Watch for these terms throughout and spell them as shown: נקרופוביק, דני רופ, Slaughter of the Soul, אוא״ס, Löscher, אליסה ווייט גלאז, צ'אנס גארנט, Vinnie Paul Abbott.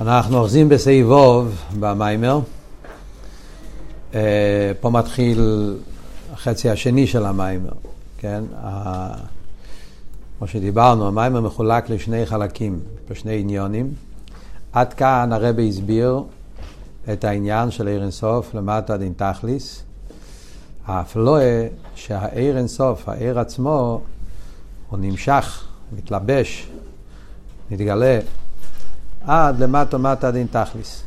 אנחנו אוחזים בסעיבוב במיימר. פה מתחיל החצי השני של המיימר, כן? כמו שדיברנו, המיימר מחולק לשני חלקים, בשני עניונים. עד כאן הרב הסביר את העניין של אור אין סוף למטה דין תכליס. האפלואה שהאור אין סוף, האור עצמו, הוא נמשך, מתלבש, מתגלה עד למטה מטה דין תכליס.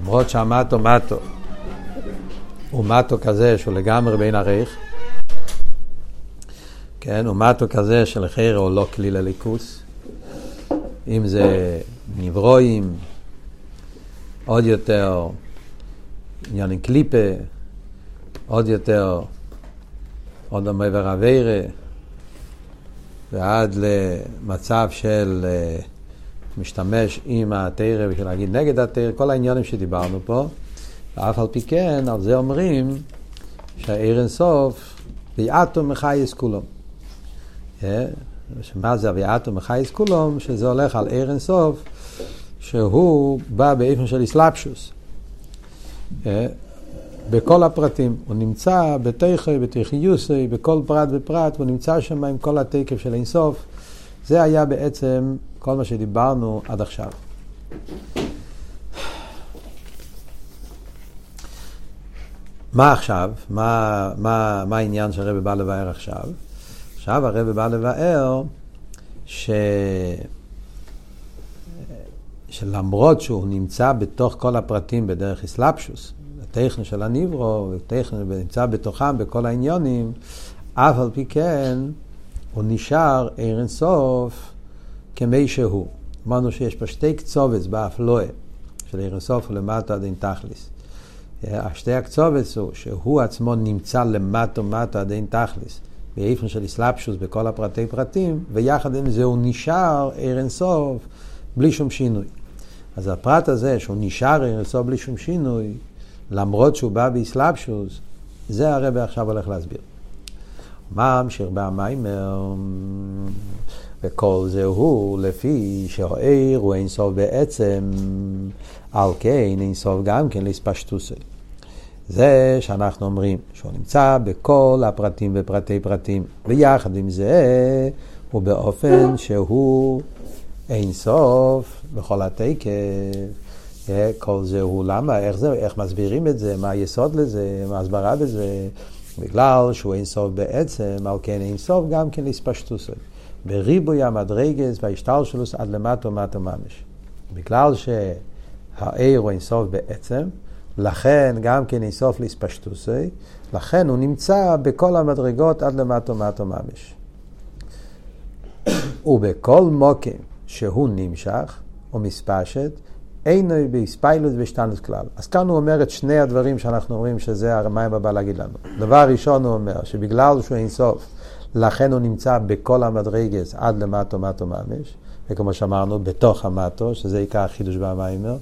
למרות שהמטו מטו הוא מטו כזה שהוא לגמרי בין הריח, כן, הוא מטו כזה שלחיר הוא לא כלי לליכוס, אם זה נברואים, עוד יותר עניין עם קליפה, עוד יותר עוד מעבר עבירה, ועד למצב של משתמש עם התארה בשביל להגיד נגד התארה, כל העניינים שדיברנו פה. ואף על פי כן, על זה אומרים שהאור אין סוף ביאתו מחייס כולם. מה זה ביאתו מחייס כולם? שזה הולך על אור אין סוף שהוא בא באופן של אסלאפשוס. בכל הפרטים. הוא נמצא בתוכי, בתוכי יוסי, בכל פרט ופרט, הוא נמצא שם עם כל התקף של אין סוף. זה היה בעצם כל מה שדיברנו עד עכשיו. מה עכשיו? מה העניין שהרב בא לבאר עכשיו? עכשיו הרב בא לבאר שלמרות שהוא נמצא בתוך כל הפרטים בדרך אסלאפשוס, הטכני של הניברו, הטכני נמצא בתוכם בכל העניונים, אף על פי כן הוא נשאר אור אין סוף כמי שהוא. אמרנו שיש פה שתי קצובץ באפלואה של אור אין סוף ולמטה דין תכליס. שתי הקצובץ הוא שהוא עצמו נמצא למטה דין תכליס, באופן של אסלאפשוס בכל הפרטי פרטים, ויחד עם זה הוא נשאר אור אין סוף בלי שום שינוי. אז הפרט הזה שהוא נשאר אור אין סוף בלי שום שינוי, למרות שהוא בא באסלאפשוס, זה הרב עכשיו הולך להסביר. מה המשך במיימר? וכל זה הוא לפי שהאור הוא אין סוף בעצם, על כן אין סוף גם כן להספשטוסי. זה שאנחנו אומרים שהוא נמצא בכל הפרטים ופרטי פרטים, ויחד עם זה הוא באופן שהוא אין סוף בכל התקף. כל זה הוא למה, איך מסבירים את זה, מה היסוד לזה, מה הסברה בזה, בגלל שהוא אין סוף בעצם, על כן אין סוף גם כן להספשטוסי. בריבוי המדרגס וההשתלשלות עד למטה ומטה ממש. בגלל שהאור הוא אין סוף בעצם, לכן גם כן אין סוף להספשטוסי, לכן הוא נמצא בכל המדרגות עד למטה ומטה ממש. ובכל מוקם שהוא נמשך או מספשט, אינו בהספיילות ובהשתנות כלל. אז כאן הוא אומר את שני הדברים שאנחנו אומרים שזה הרמיים הבא להגיד לנו. דבר ראשון הוא אומר שבגלל שהוא אין סוף, לכן הוא נמצא בכל המדרגס עד למטו מטו ממש, וכמו שאמרנו בתוך המטו, שזה עיקר החידוש במיימר.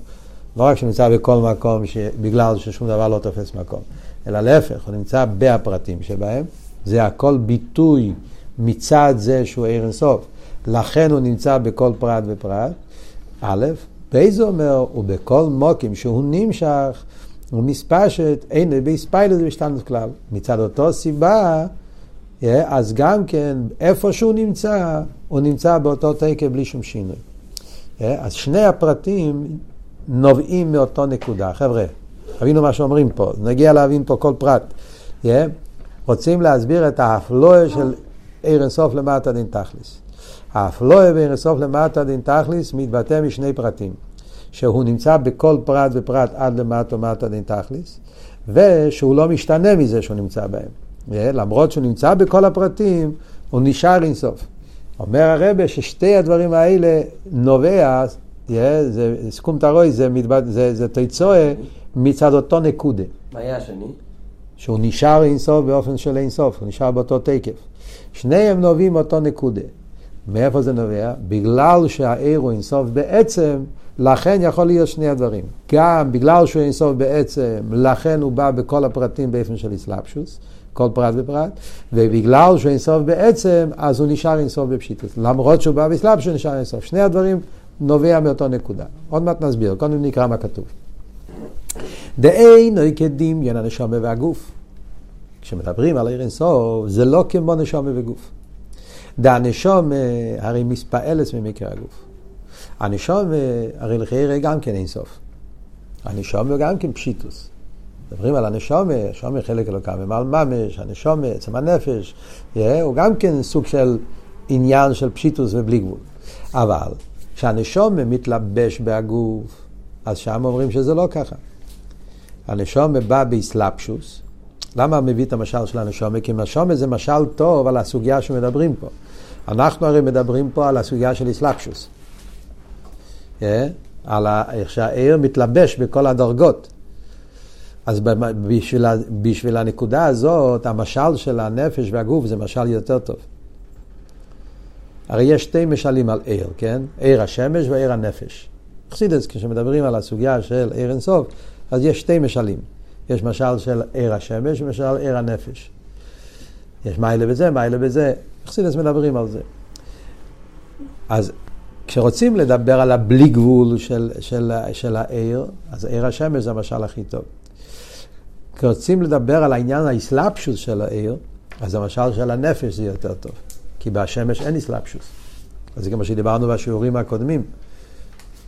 לא רק שהוא נמצא בכל מקום בגלל ששום דבר לא תופס מקום, אלא להפך, הוא נמצא בהפרטים שבהם, זה הכל ביטוי מצד זה שהוא אור אין סוף, לכן הוא נמצא בכל פרט ופרט. א', וזה אומר, ובכל מוקים שהוא נמשך, הוא מספשת, אינו בהספיילות ובהשתנות כלל. מצד אותו סיבה, אז גם כן, איפה שהוא נמצא, הוא נמצא באותו תקף בלי שום שינוי. אז שני הפרטים נובעים מאותו נקודה. חבר'ה, הבינו מה שאומרים פה, נגיע להבין פה כל פרט. רוצים להסביר את האפלואה של אור אין סוף למטה דין תכליס. האפלואה באור אין סוף למטה דין תכליס מתבטא משני פרטים, שהוא נמצא בכל פרט ופרט עד למטה ומטה דין תכליס, ושהוא לא משתנה מזה שהוא נמצא בהם. למרות שהוא נמצא בכל הפרטים, הוא נשאר אין סוף. אומר הרב ששתי הדברים האלה נובע, זה סכום תרוי, זה תיצואה מצד אותו נקודה. מה היה השני? שהוא נשאר אין סוף באופן של אין סוף, הוא נשאר באותו תקף. שניהם נובעים אותו נקודה. מאיפה זה נובע? בגלל שהאור הוא אין סוף בעצם, לכן יכול להיות שני הדברים. גם בגלל שהוא אין סוף בעצם, לכן הוא בא בכל הפרטים באופן של אסלאפשוס, כל פרט ופרט, ובגלל שהוא אין סוף בעצם, אז הוא נשאר אין סוף בפשיטות. למרות שהוא בא באסלאפשוס, נשאר אין סוף. שני הדברים נובע מאותו נקודה. עוד מעט נסביר, קודם נקרא מה כתוב. דאי נויקדים ין הנשמה והגוף. כשמדברים על אין סוף, זה לא כמו נשמה וגוף. דהנשמה הרי מספעלת ממקרה הגוף. הנשמה הרי לחייר גם כן אין סוף. הנשמה גם כן פשיטוס. מדברים על הנשמה, הנשמה חלק אלוקה ממעל ממש, הנשמה, עצם הנפש, הוא גם כן סוג של עניין של פשיטוס ובלי גבול. אבל כשהנשמה מתלבש בהגוף, אז שם אומרים שזה לא ככה. הנשמה בא בהסלבשוס. למה מביא את המשל של הנשמה? כי הנשמה זה משל טוב על הסוגיה שמדברים פה. אנחנו הרי מדברים פה על הסוגיה של הסלבשוס. על איך שהעיר מתלבש בכל הדרגות. אז בשביל הנקודה הזאת, המשל של הנפש והגוף זה משל יותר טוב. הרי יש שתי משלים על עיר, כן? עיר השמש ועיר הנפש. חסידס, כשמדברים על הסוגיה של עיר אינסוף, אז יש שתי משלים. יש משל של עיר השמש ומשל עיר הנפש. יש מיילה בזה, מיילה בזה. חסידס מדברים על זה. אז כשרוצים לדבר על הבלי גבול של העיר, אז עיר השמש זה המשל הכי טוב. כשרוצים לדבר על העניין האסלאפשוס של העיר, אז המשל של הנפש זה יותר טוב. כי בשמש אין אסלאפשוס. אז זה כמו שדיברנו בשיעורים הקודמים.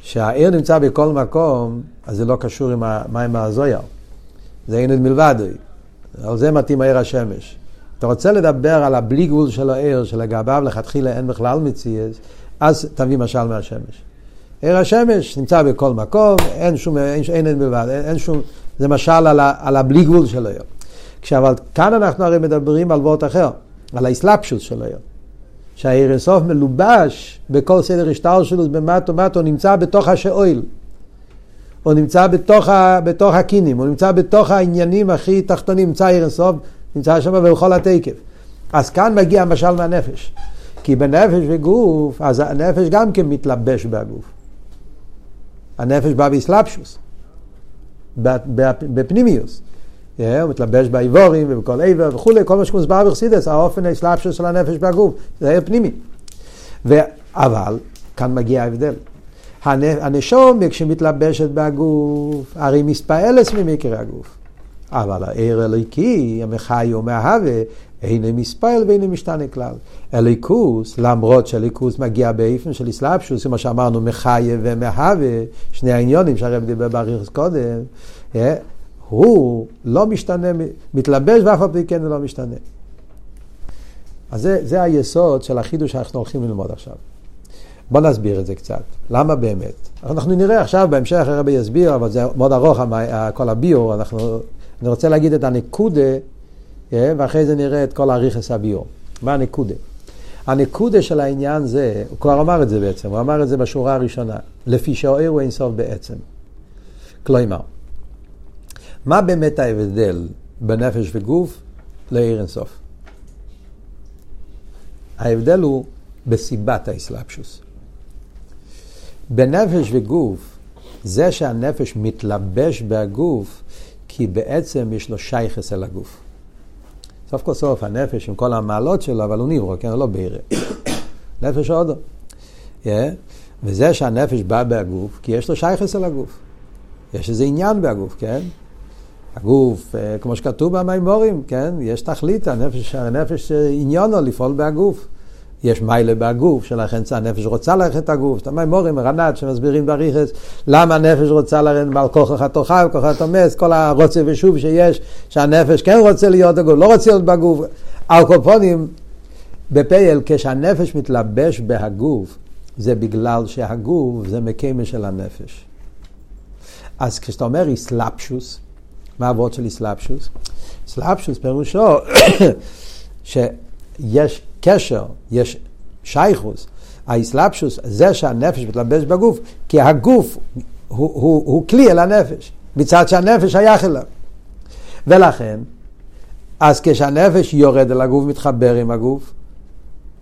שהעיר נמצא בכל מקום, אז זה לא קשור עם המים הזויה. זה אין את מלבדוי. על זה מתאים העיר השמש. אתה רוצה לדבר על הבלי גבול של העיר, שלגביו לכתחילה אין בכלל מציאס, אז תביא משל מהשמש. עיר השמש נמצא בכל מקום, אין את מלבד, אין שום... זה משל על הבלי גבול של העיר. אבל כאן אנחנו הרי מדברים על בואות אחר, על האסלאפשוס של העיר. שהעיר אינסוף מלובש בכל סדר השטר שלו, במטו-מטו, נמצא בתוך השאויל. הוא נמצא בתוך הקינים, הוא נמצא בתוך העניינים הכי תחתונים, נמצא העיר אינסוף, נמצא שם ובכל התקף. אז כאן מגיע המשל מהנפש. כי בנפש וגוף, אז הנפש גם כן מתלבש בגוף. הנפש בא באסלאפשוס, בפנימיוס. הוא מתלבש באיבורים ובכל איבר וכו', כל מה שמוסבר בחסידס, האופן האסלאפשוס של הנפש בגוף, זה היה פנימי. אבל, כאן מגיע ההבדל. הנשום כשמתלבשת בגוף, הרי מספעלת ממקרה הגוף. אבל העיר אלוקי, המחי ומההווה, אינו מספעל ואינו משתנה כלל. אליקוס, למרות שאליקוס מגיע באופן של אסלאפשוס, זה מה שאמרנו, מחי ומההווה, שני העניונים שהרב דיבר בריחס קודם, הוא לא משתנה, מתלבש ואף על פי כן הוא לא משתנה. אז זה היסוד של החידוש שאנחנו הולכים ללמוד עכשיו. בוא נסביר את זה קצת. למה באמת? אנחנו נראה עכשיו בהמשך הרבי יסביר, אבל זה מאוד ארוך כל הביור. אני רוצה להגיד את הנקודה, ואחרי זה נראה את כל הריחס הביור. מה הנקודה? הנקודה של העניין זה, הוא כבר אמר את זה בעצם, הוא אמר את זה בשורה הראשונה, לפי שהאור הוא אינסוף בעצם. כלומר, מה באמת ההבדל בנפש וגוף לעיר אינסוף? ההבדל הוא בסיבת האסלאפשוס. בנפש וגוף, זה שהנפש מתלבש בגוף, כי בעצם יש לו שייכס אל הגוף. סוף כל סוף הנפש עם כל המעלות שלו, אבל הוא נברא, כן? הוא לא בהירה. נפש עוד. וזה שהנפש בא בגוף, כי יש לו שייכס אל הגוף. יש איזה עניין בגוף, כן? הגוף, כמו שכתוב במיימורים, כן? יש תכלית, הנפש עניינו לפעול בהגוף. יש מיילה בהגוף, שלכן הנפש רוצה ללכת את הגוף. את המיימורים, רנת, שמסבירים בריחס, למה הנפש רוצה ללכת על כוחך תאכל, כוחך תאמס, כל הרוצה ושוב שיש, שהנפש כן רוצה להיות הגוף, לא רוצה להיות בגוף. הקופונים, בפייל, כשהנפש מתלבש בהגוף, זה בגלל שהגוף זה מקיימה של הנפש. אז כשאתה אומר אסלאפשוס, מה העבוד של אסלאפשוס? אסלאפשוס פירושו שיש קשר, יש שייכוס. האסלאפשוס זה שהנפש מתלבש בגוף, כי הגוף הוא כלי אל הנפש, מצד שהנפש שייך אליו. ולכן, אז כשהנפש יורד אל הגוף, מתחבר עם הגוף,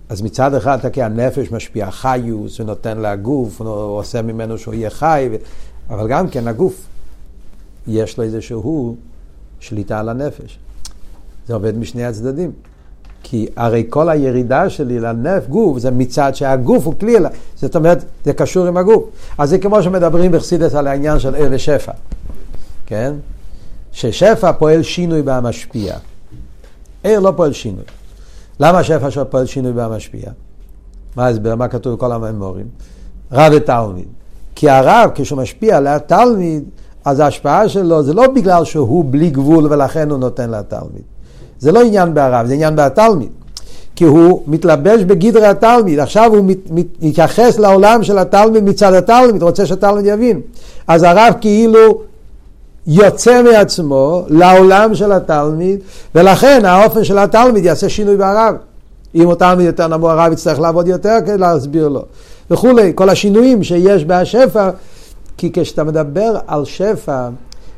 אז מצד אחד, כי הנפש משפיע חיוס, הוא נותן להגוף, הוא עושה ממנו שהוא יהיה חי, אבל גם כן הגוף. יש לו איזשהו שליטה על הנפש. זה עובד משני הצדדים. כי הרי כל הירידה שלי לנף גוף זה מצד שהגוף הוא כלי, זאת אומרת, זה קשור עם הגוף. אז זה כמו שמדברים בחסידות על העניין של אל ושפע. כן? ששפע פועל שינוי במשפיע. אל לא פועל שינוי. למה שפע שפועל שינוי במשפיע? מה הסבר? מה כתוב כל המאמרים? רב ותלמיד. כי הרב כשהוא משפיע על התלמיד, אז ההשפעה שלו זה לא בגלל שהוא בלי גבול ולכן הוא נותן לתלמיד. זה לא עניין בערב, זה עניין בתלמיד. כי הוא מתלבש בגדרי התלמיד. עכשיו הוא מתייחס לעולם של התלמיד מצד התלמיד, רוצה שהתלמיד יבין. אז הרב כאילו יוצא מעצמו לעולם של התלמיד, ולכן האופן של התלמיד יעשה שינוי בערב. אם הוא תלמיד יותר נמוך, הרב יצטרך לעבוד יותר כדי להסביר לו. וכולי, כל השינויים שיש בהשפע, כי כשאתה מדבר על שפע,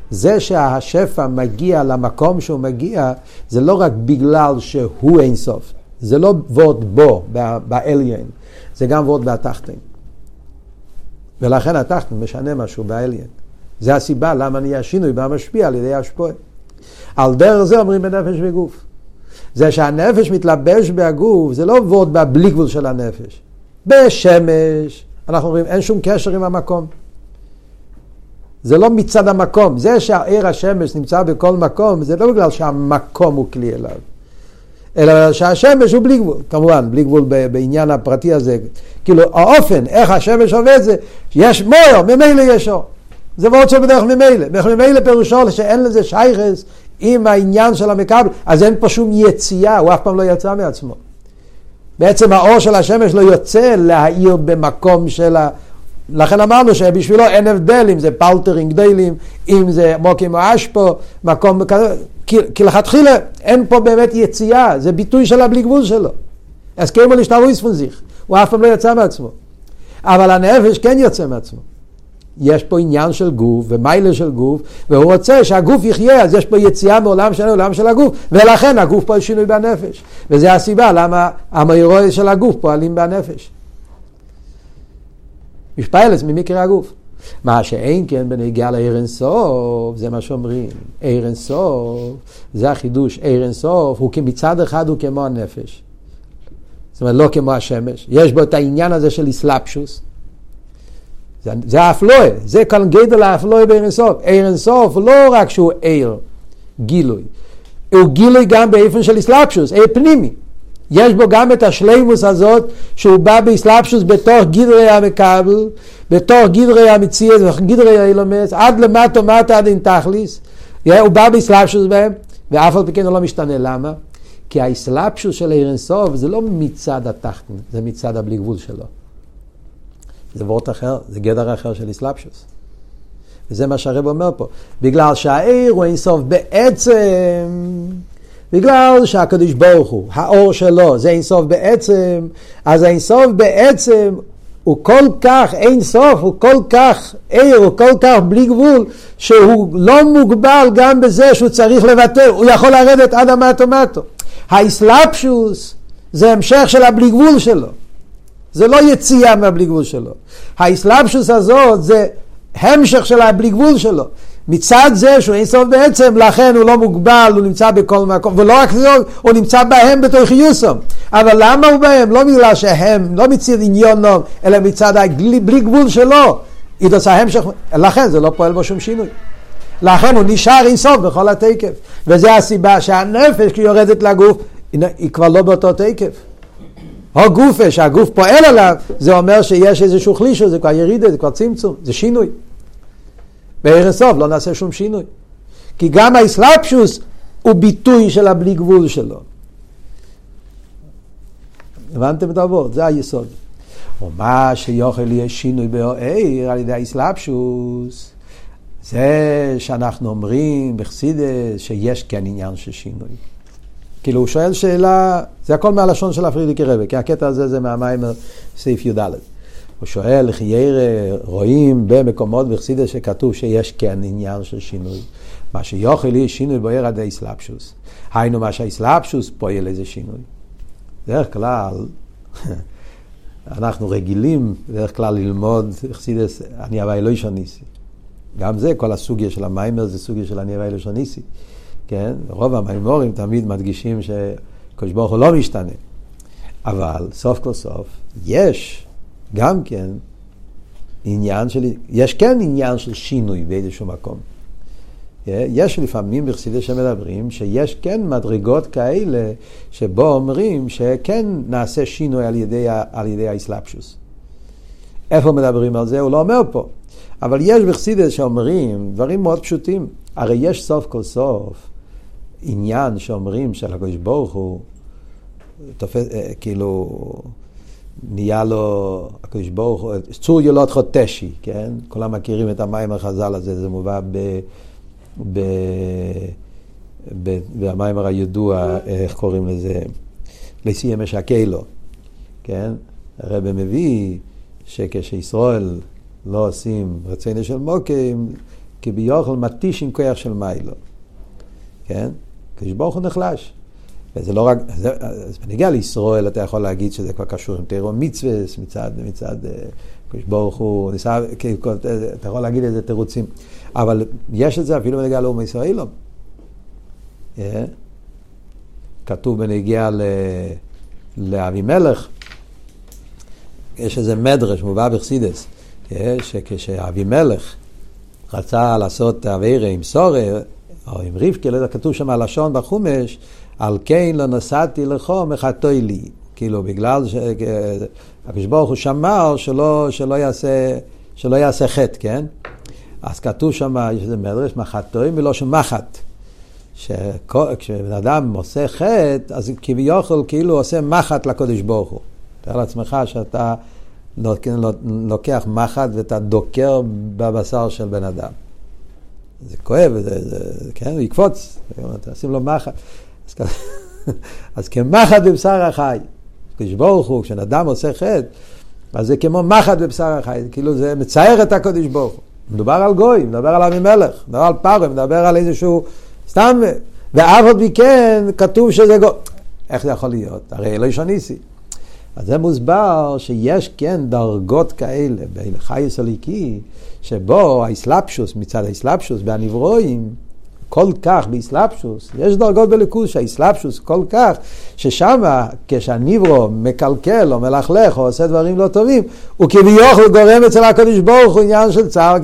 זה שהשפע מגיע למקום שהוא מגיע, זה לא רק בגלל שהוא אין סוף. זה לא ועוד בו, בעליין. זה גם ועוד בתחתן. ולכן התחתן משנה משהו בעליין. זה הסיבה למה נהיה שינוי במשפיע על ידי השפוע. על דרך זה אומרים בנפש וגוף. זה שהנפש מתלבש בהגוף, זה לא ועוד בבלי גבול של הנפש. בשמש, אנחנו אומרים, אין שום קשר עם המקום. זה לא מצד המקום. זה שהעיר השמש נמצא בכל מקום, זה לא בגלל שהמקום הוא כלי אליו. אלא שהשמש הוא בלי גבול. כמובן, בלי גבול בעניין הפרטי הזה. כאילו, האופן, איך השמש עובד זה, יש מויר, ממילא יש אור. זה מאוד שבדרך ממילא. ממילא פירושו שאין לזה שייכס עם העניין של המקבל. אז אין פה שום יציאה, הוא אף פעם לא יצא מעצמו. בעצם האור של השמש לא יוצא להאיר במקום של ה... לכן אמרנו שבשבילו אין הבדל, אם זה פלטרינג דיילים, אם זה מוקים או אשפו, מקום כזה, כי לכתחילה אין פה באמת יציאה, זה ביטוי של הבלי גבול שלו. אז כאילו להשתרו יספונזיך, הוא אף פעם לא יצא מעצמו. אבל הנפש כן יוצא מעצמו. יש פה עניין של גוף ומיילה של גוף, והוא רוצה שהגוף יחיה, אז יש פה יציאה מעולם של הגוף, ולכן הגוף פועל שינוי בנפש. וזה הסיבה למה המאירויות של הגוף פועלים בנפש. משפעלס ממקרה הגוף. מה שאין כן בנגיעה לאור אין סוף, זה מה שאומרים. אור אין סוף, זה החידוש. אור אין סוף, הוא מצד אחד הוא כמו הנפש. זאת אומרת, לא כמו השמש. יש בו את העניין הזה של איסלאפשוס. זה האפלואה, זה כאן גדל האפלואה באור אין סוף. אור אין סוף הוא לא רק שהוא אור, גילוי. הוא גילוי גם באופן של איסלאפשוס, אור פנימי. יש בו גם את השלימוס הזאת, שהוא בא באיסלאפשוס בתוך גדרי המקבל, בתוך גדרי המציאות, בתוך גדרי האילומס, עד למטה מטה עד אין תכליס. הוא בא באיסלאפשוס בהם, ואף על פי כן הוא לא משתנה. למה? כי האיסלאפשוס של אור אין סוף זה לא מצד התחתן, זה מצד הבלי גבול שלו. זה וורט אחר, זה גדר אחר של איסלאפשוס. וזה מה שהרב אומר פה. בגלל שהאור הוא אין סוף בעצם... בגלל שהקדוש ברוך הוא, האור שלו, זה אין סוף בעצם, אז אין סוף בעצם הוא כל כך אין סוף, הוא כל כך אור, הוא כל כך בלי גבול, שהוא לא מוגבל גם בזה שהוא צריך לוותר, הוא יכול לרדת עד המטו-מטו. האיסלאפשוס זה המשך של הבלי גבול שלו, זה לא יציאה מהבלי גבול שלו. האיסלאפשוס הזאת זה המשך של הבלי גבול שלו. מצד זה שהוא אין סוף בעצם, לכן הוא לא מוגבל, הוא נמצא בכל מקום, ולא רק זה, הוא נמצא בהם בתוך יוסם. אבל למה הוא בהם? לא בגלל שהם, לא מצד עניונם, אלא מצד בלי גבול שלו. לכן זה לא פועל בו שום שינוי. לכן הוא נשאר אין סוף בכל התקף. וזו הסיבה שהנפש כשהיא יורדת לגוף, היא כבר לא באותו תקף. או גופה, שהגוף פועל עליו, זה אומר שיש איזשהו חלישו, זה כבר ירידה, זה כבר צמצום, זה שינוי. באור אין סוף לא נעשה שום שינוי. כי גם האיסלאפשוס הוא ביטוי של הבלי גבול שלו. הבנתם את העבוד? זה היסוד. ומה שיוכל יהיה שינוי באור על ידי האיסלאפשוס, זה שאנחנו אומרים בחסידות שיש כאן עניין של שינוי. כאילו הוא שואל שאלה, זה הכל מהלשון של הפרידיקי רבה, כי הקטע הזה זה מהמיימר סעיף י"ד. הוא שואל, רואים במקומות בחסידות שכתוב שיש כן עניין של שינוי. מה שיוכל יהיה שינוי באור על ידי האיסלאפשוס. היינו מה שהאיסלאפשוס פועל איזה שינוי. דרך כלל, אנחנו רגילים דרך כלל ללמוד בחסידות אני הווה אלוהי שניסי. גם זה, כל הסוגיה של המיימר זה סוגיה של אני הווה אלוהי שניסי. כן? רוב המיימורים תמיד מדגישים הקדוש ברוך הוא לא משתנה. אבל סוף כל סוף יש גם כן עניין של, יש כן עניין של שינוי באיזשהו מקום. יש לפעמים בחסידי שמדברים שיש כן מדרגות כאלה שבו אומרים שכן נעשה שינוי על ידי האסלאפשוס. איפה מדברים על זה? הוא לא אומר פה. אבל יש בחסידי שאומרים דברים מאוד פשוטים. הרי יש סוף כל סוף עניין שאומרים של הקדוש ברוך הוא תופס, כאילו נהיה לו הקדוש ברוך הוא צור יולד חוטשי, כן? כולם מכירים את המים החז"ל הזה, זה מובא במאמר הידוע, איך קוראים לזה, לשיא משקה לו, כן? הרב מביא שכשישראל לא עושים רצונו של מוקים כביכול מתיש עם כוח של מיילו, כן? כשברוך הוא נחלש. וזה לא רק, אז בנגיע לישראל אתה יכול להגיד שזה כבר קשור עם תירו מצווס מצד כשברוך הוא ניסה, אתה יכול להגיד איזה תירוצים, אבל יש את זה אפילו בנגיע לאום הישראלו. כתוב בנגיע לאבי מלך, יש איזה מדרש מובא בחסידס, שכשאבי מלך רצה לעשות עבירה עם סורה או עם רבקה, לא יודע, כתוב שם הלשון בחומש, על כן לא נסעתי לכו מחתוי לי, כאילו בגלל הקדוש ברוך הוא שמר שלא יעשה חטא, כן? אז כתוב שם, יש איזה מדרש, מחתוי מלושן מחת, כשבן אדם עושה חטא אז כביכול כאילו עושה מחת לקדוש ברוך הוא. תאר לעצמך שאתה לוקח מחט ואתה דוקר בבשר של בן אדם. זה כואב, כן? הוא יקפוץ, עושים לו מחט. אז כמחט בבשר החי, כשברוך הוא, כשאדם עושה חטא, אז זה כמו מחט בבשר החי, כאילו זה מצייר את הקודש ברוך הוא. מדובר על גוי, מדבר על אבי מלך, מדבר על פרעה, מדבר על איזשהו סתם, ואף עוד מכן כתוב שזה גוי. איך זה יכול להיות? הרי לא ישניסי. אז זה מוסבר שיש כן דרגות כאלה בין חייס הליקי, שבו האסלאפשוס, מצד האסלאפשוס והנברואים, כל כך באסלאפשוס, יש דרגות בליכוז שהאסלאפשוס כל כך, ששם כשהנברו מקלקל או מלכלך או עושה דברים לא טובים, הוא כביכול גורם אצל הקדוש ברוך הוא עניין של צער,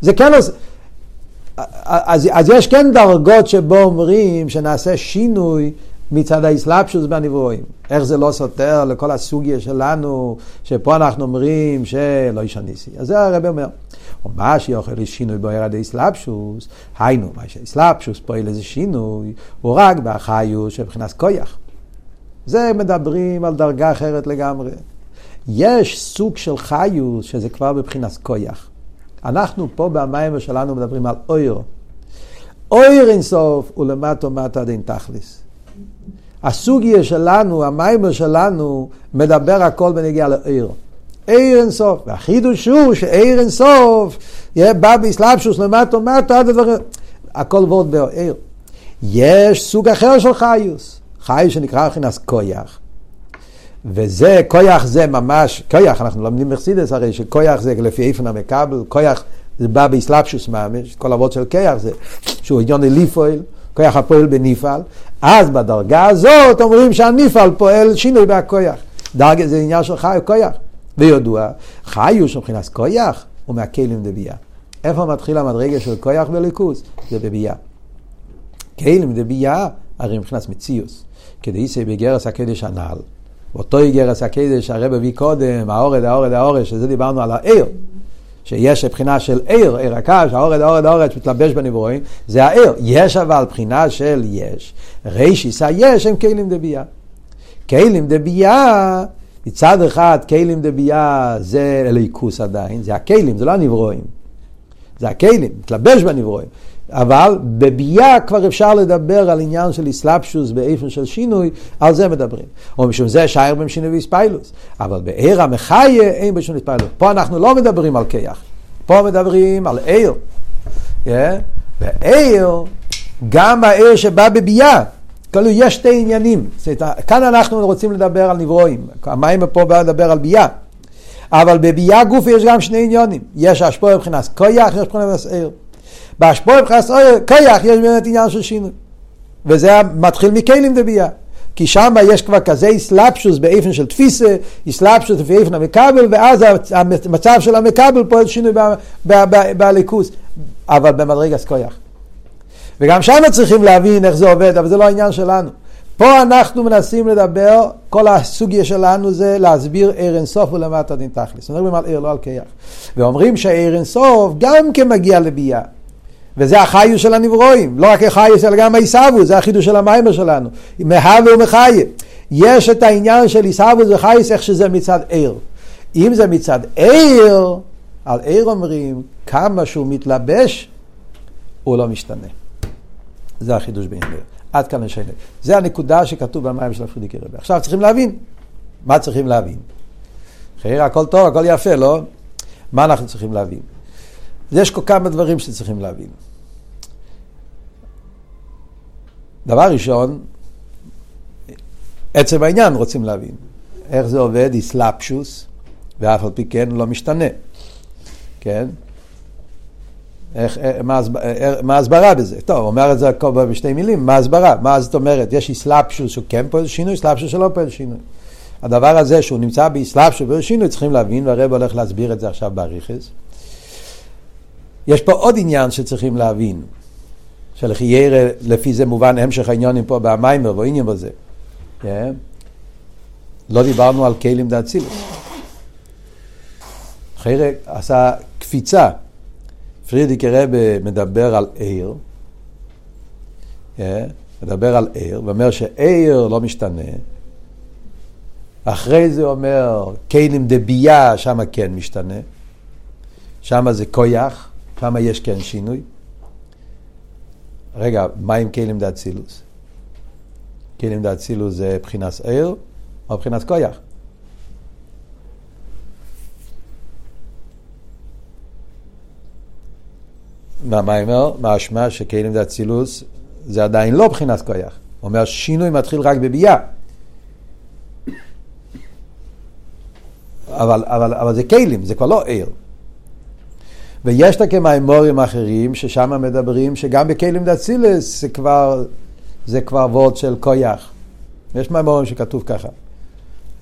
זה כן עושה. אז יש כן דרגות שבו אומרים שנעשה שינוי, מצד האסלאפשוס והנברואים. איך זה לא סותר לכל הסוגיה שלנו, שפה אנחנו אומרים שלא ישניסי. אז זה הרב אומר, מה שיוכל לשינוי בוער עד האסלאפשוס, היינו, מה שהאסלאפשוס פועל איזה שינוי, הוא רק באחיוס שבחינס כויח. זה מדברים על דרגה אחרת לגמרי. יש סוג של חיוס שזה כבר בבחינס כויח. אנחנו פה במים שלנו מדברים על אויר. אויר אינסוף ולמטו מטו עד אין תכליס. הסוגיה שלנו, המיימר שלנו, מדבר הכל בנגיע לאיר. איר אינסוף. והחידוש הוא שאיר אינסוף, יהיה בא באסלאפשוס למטו, עד הדברים. הכל ועוד באיר. יש סוג אחר של חיוס. חיוס שנקרא חינס כויח. וזה, כויח זה ממש, כויח, אנחנו לומדים מחסידס הרי, שכויח זה לפי איפן המקבל, כויח זה בא באסלאפשוס ממש, כל עבוד של כויח זה, שהוא עניון אליפויל, כויח הפועל בניפל, אז בדרגה הזאת אומרים שהניפל פועל שינוי בהכויח. דרגה זה עניין של חי וכויח. וידוע, חיוש מבחינת כויח הוא מהכלים דבי'ע. איפה מתחיל המדרגה של כויח בליכוז? זה בבי'ע. כלים דבי'ע הרי מבחינת מציוס. כדאיסי בגרס הקדש הנעל. אותו גרס הקדש הרב הביא קודם, האורד, שזה דיברנו על האיר. שיש הבחינה של עיר, עיר הקש, האורד, שמתלבש בנברואים, זה העיר. יש אבל בחינה של יש. ראשיס היש הם כלים דבי'ע. כלים דבי'ע, מצד אחד, כלים דבי'ע זה אליקוס עדיין, זה הכלים, זה לא הנברואים. זה הכלים, מתלבש בנברואים. אבל בבי'ע כבר אפשר לדבר על עניין של אסלאפשוס באיפן של שינוי, על זה מדברים. או משום זה שייר במשינוי ואיספיילוס. אבל בעיר המחיה אין בשום איספיילוס. פה אנחנו לא מדברים על כיח. פה מדברים על עיר. ועיר, גם העיר שבא בבי'ע. כאילו יש שתי עניינים. כאן אנחנו רוצים לדבר על נברואים. המים פה בא לדבר על בי'ע. אבל בבי'ע גוף יש גם שני עניינים. יש השפוע מבחינת כיח, יש מבחינת עיר. בהשפוע מבחינת כיח יש באמת עניין של שינוי. וזה מתחיל מכלים דבי'ע. כי שם יש כבר כזה איסלאפשוס באיפן של תפיסה, איסלאפשוס באיפן המקבל, ואז המצב של המקבל פועל שינוי בליכוס. אבל במדרגת כוח. וגם שם צריכים להבין איך זה עובד, אבל זה לא העניין שלנו. פה אנחנו מנסים לדבר, כל הסוגיה שלנו זה להסביר אור אין סוף ולמטה דין תכלס. אומרים על אור, לא על כוח. ואומרים שהאור אין סוף גם כן מגיע לבי"ע. וזה החיוש של הנברואים, לא רק החיוש אלא גם הישאבוס, זה החידוש של המיימר שלנו. מהווה ומחיה. יש את העניין של הישאבוס וחיוש איך שזה מצד אור. אם זה מצד אור, על אור אומרים כמה שהוא מתלבש, הוא לא משתנה. זה החידוש בעניין. עד כאן השאלה. זה הנקודה שכתוב במיימר של הפרידיקי רבי. עכשיו צריכים להבין. מה צריכים להבין? חייר, הכל טוב, הכל יפה, לא? מה אנחנו צריכים להבין? יש כל כמה דברים שצריכים להבין. דבר ראשון, עצם העניין רוצים להבין. איך זה עובד, איסלאפשוס, ואף על פי כן לא משתנה. כן? מה הסברה בזה? טוב, אומר את זה הכל בשתי מילים, מה הסברה? מה זאת אומרת? יש איסלאפשוס שהוא כן פועל שינוי, איסלאפשוס שלא פועל שינוי. הדבר הזה שהוא נמצא באיסלאפשוס ופועל שינוי, צריכים להבין, והרב הולך להסביר את זה עכשיו באריכוס. יש פה עוד עניין שצריכים להבין, שלחייר לפי זה מובן המשך העניונים פה במיימר ועניין בזה. לא דיברנו על כלים דאצילוס. חייר עשה קפיצה. פרידיק רבי מדבר על אור, מדבר על אור, ואומר שאור לא משתנה. אחרי זה אומר כלים דבי"ע, שם כן משתנה. שם זה כוח. כמה יש כן שינוי? רגע, מה עם כלים דאצילוס? כלים דאצילוס זה בחינת אור או בחינת כוח? מה אומר? משמע שכלים דאצילוס זה עדיין לא בחינת כוח. אומר שינוי מתחיל רק בבי"ע. אבל זה כלים, זה כבר לא אור. ויש כמיימורים אחרים ששם מדברים שגם בכלים דאצילוס זה כבר וורד של כוח. יש מיימורים שכתוב ככה.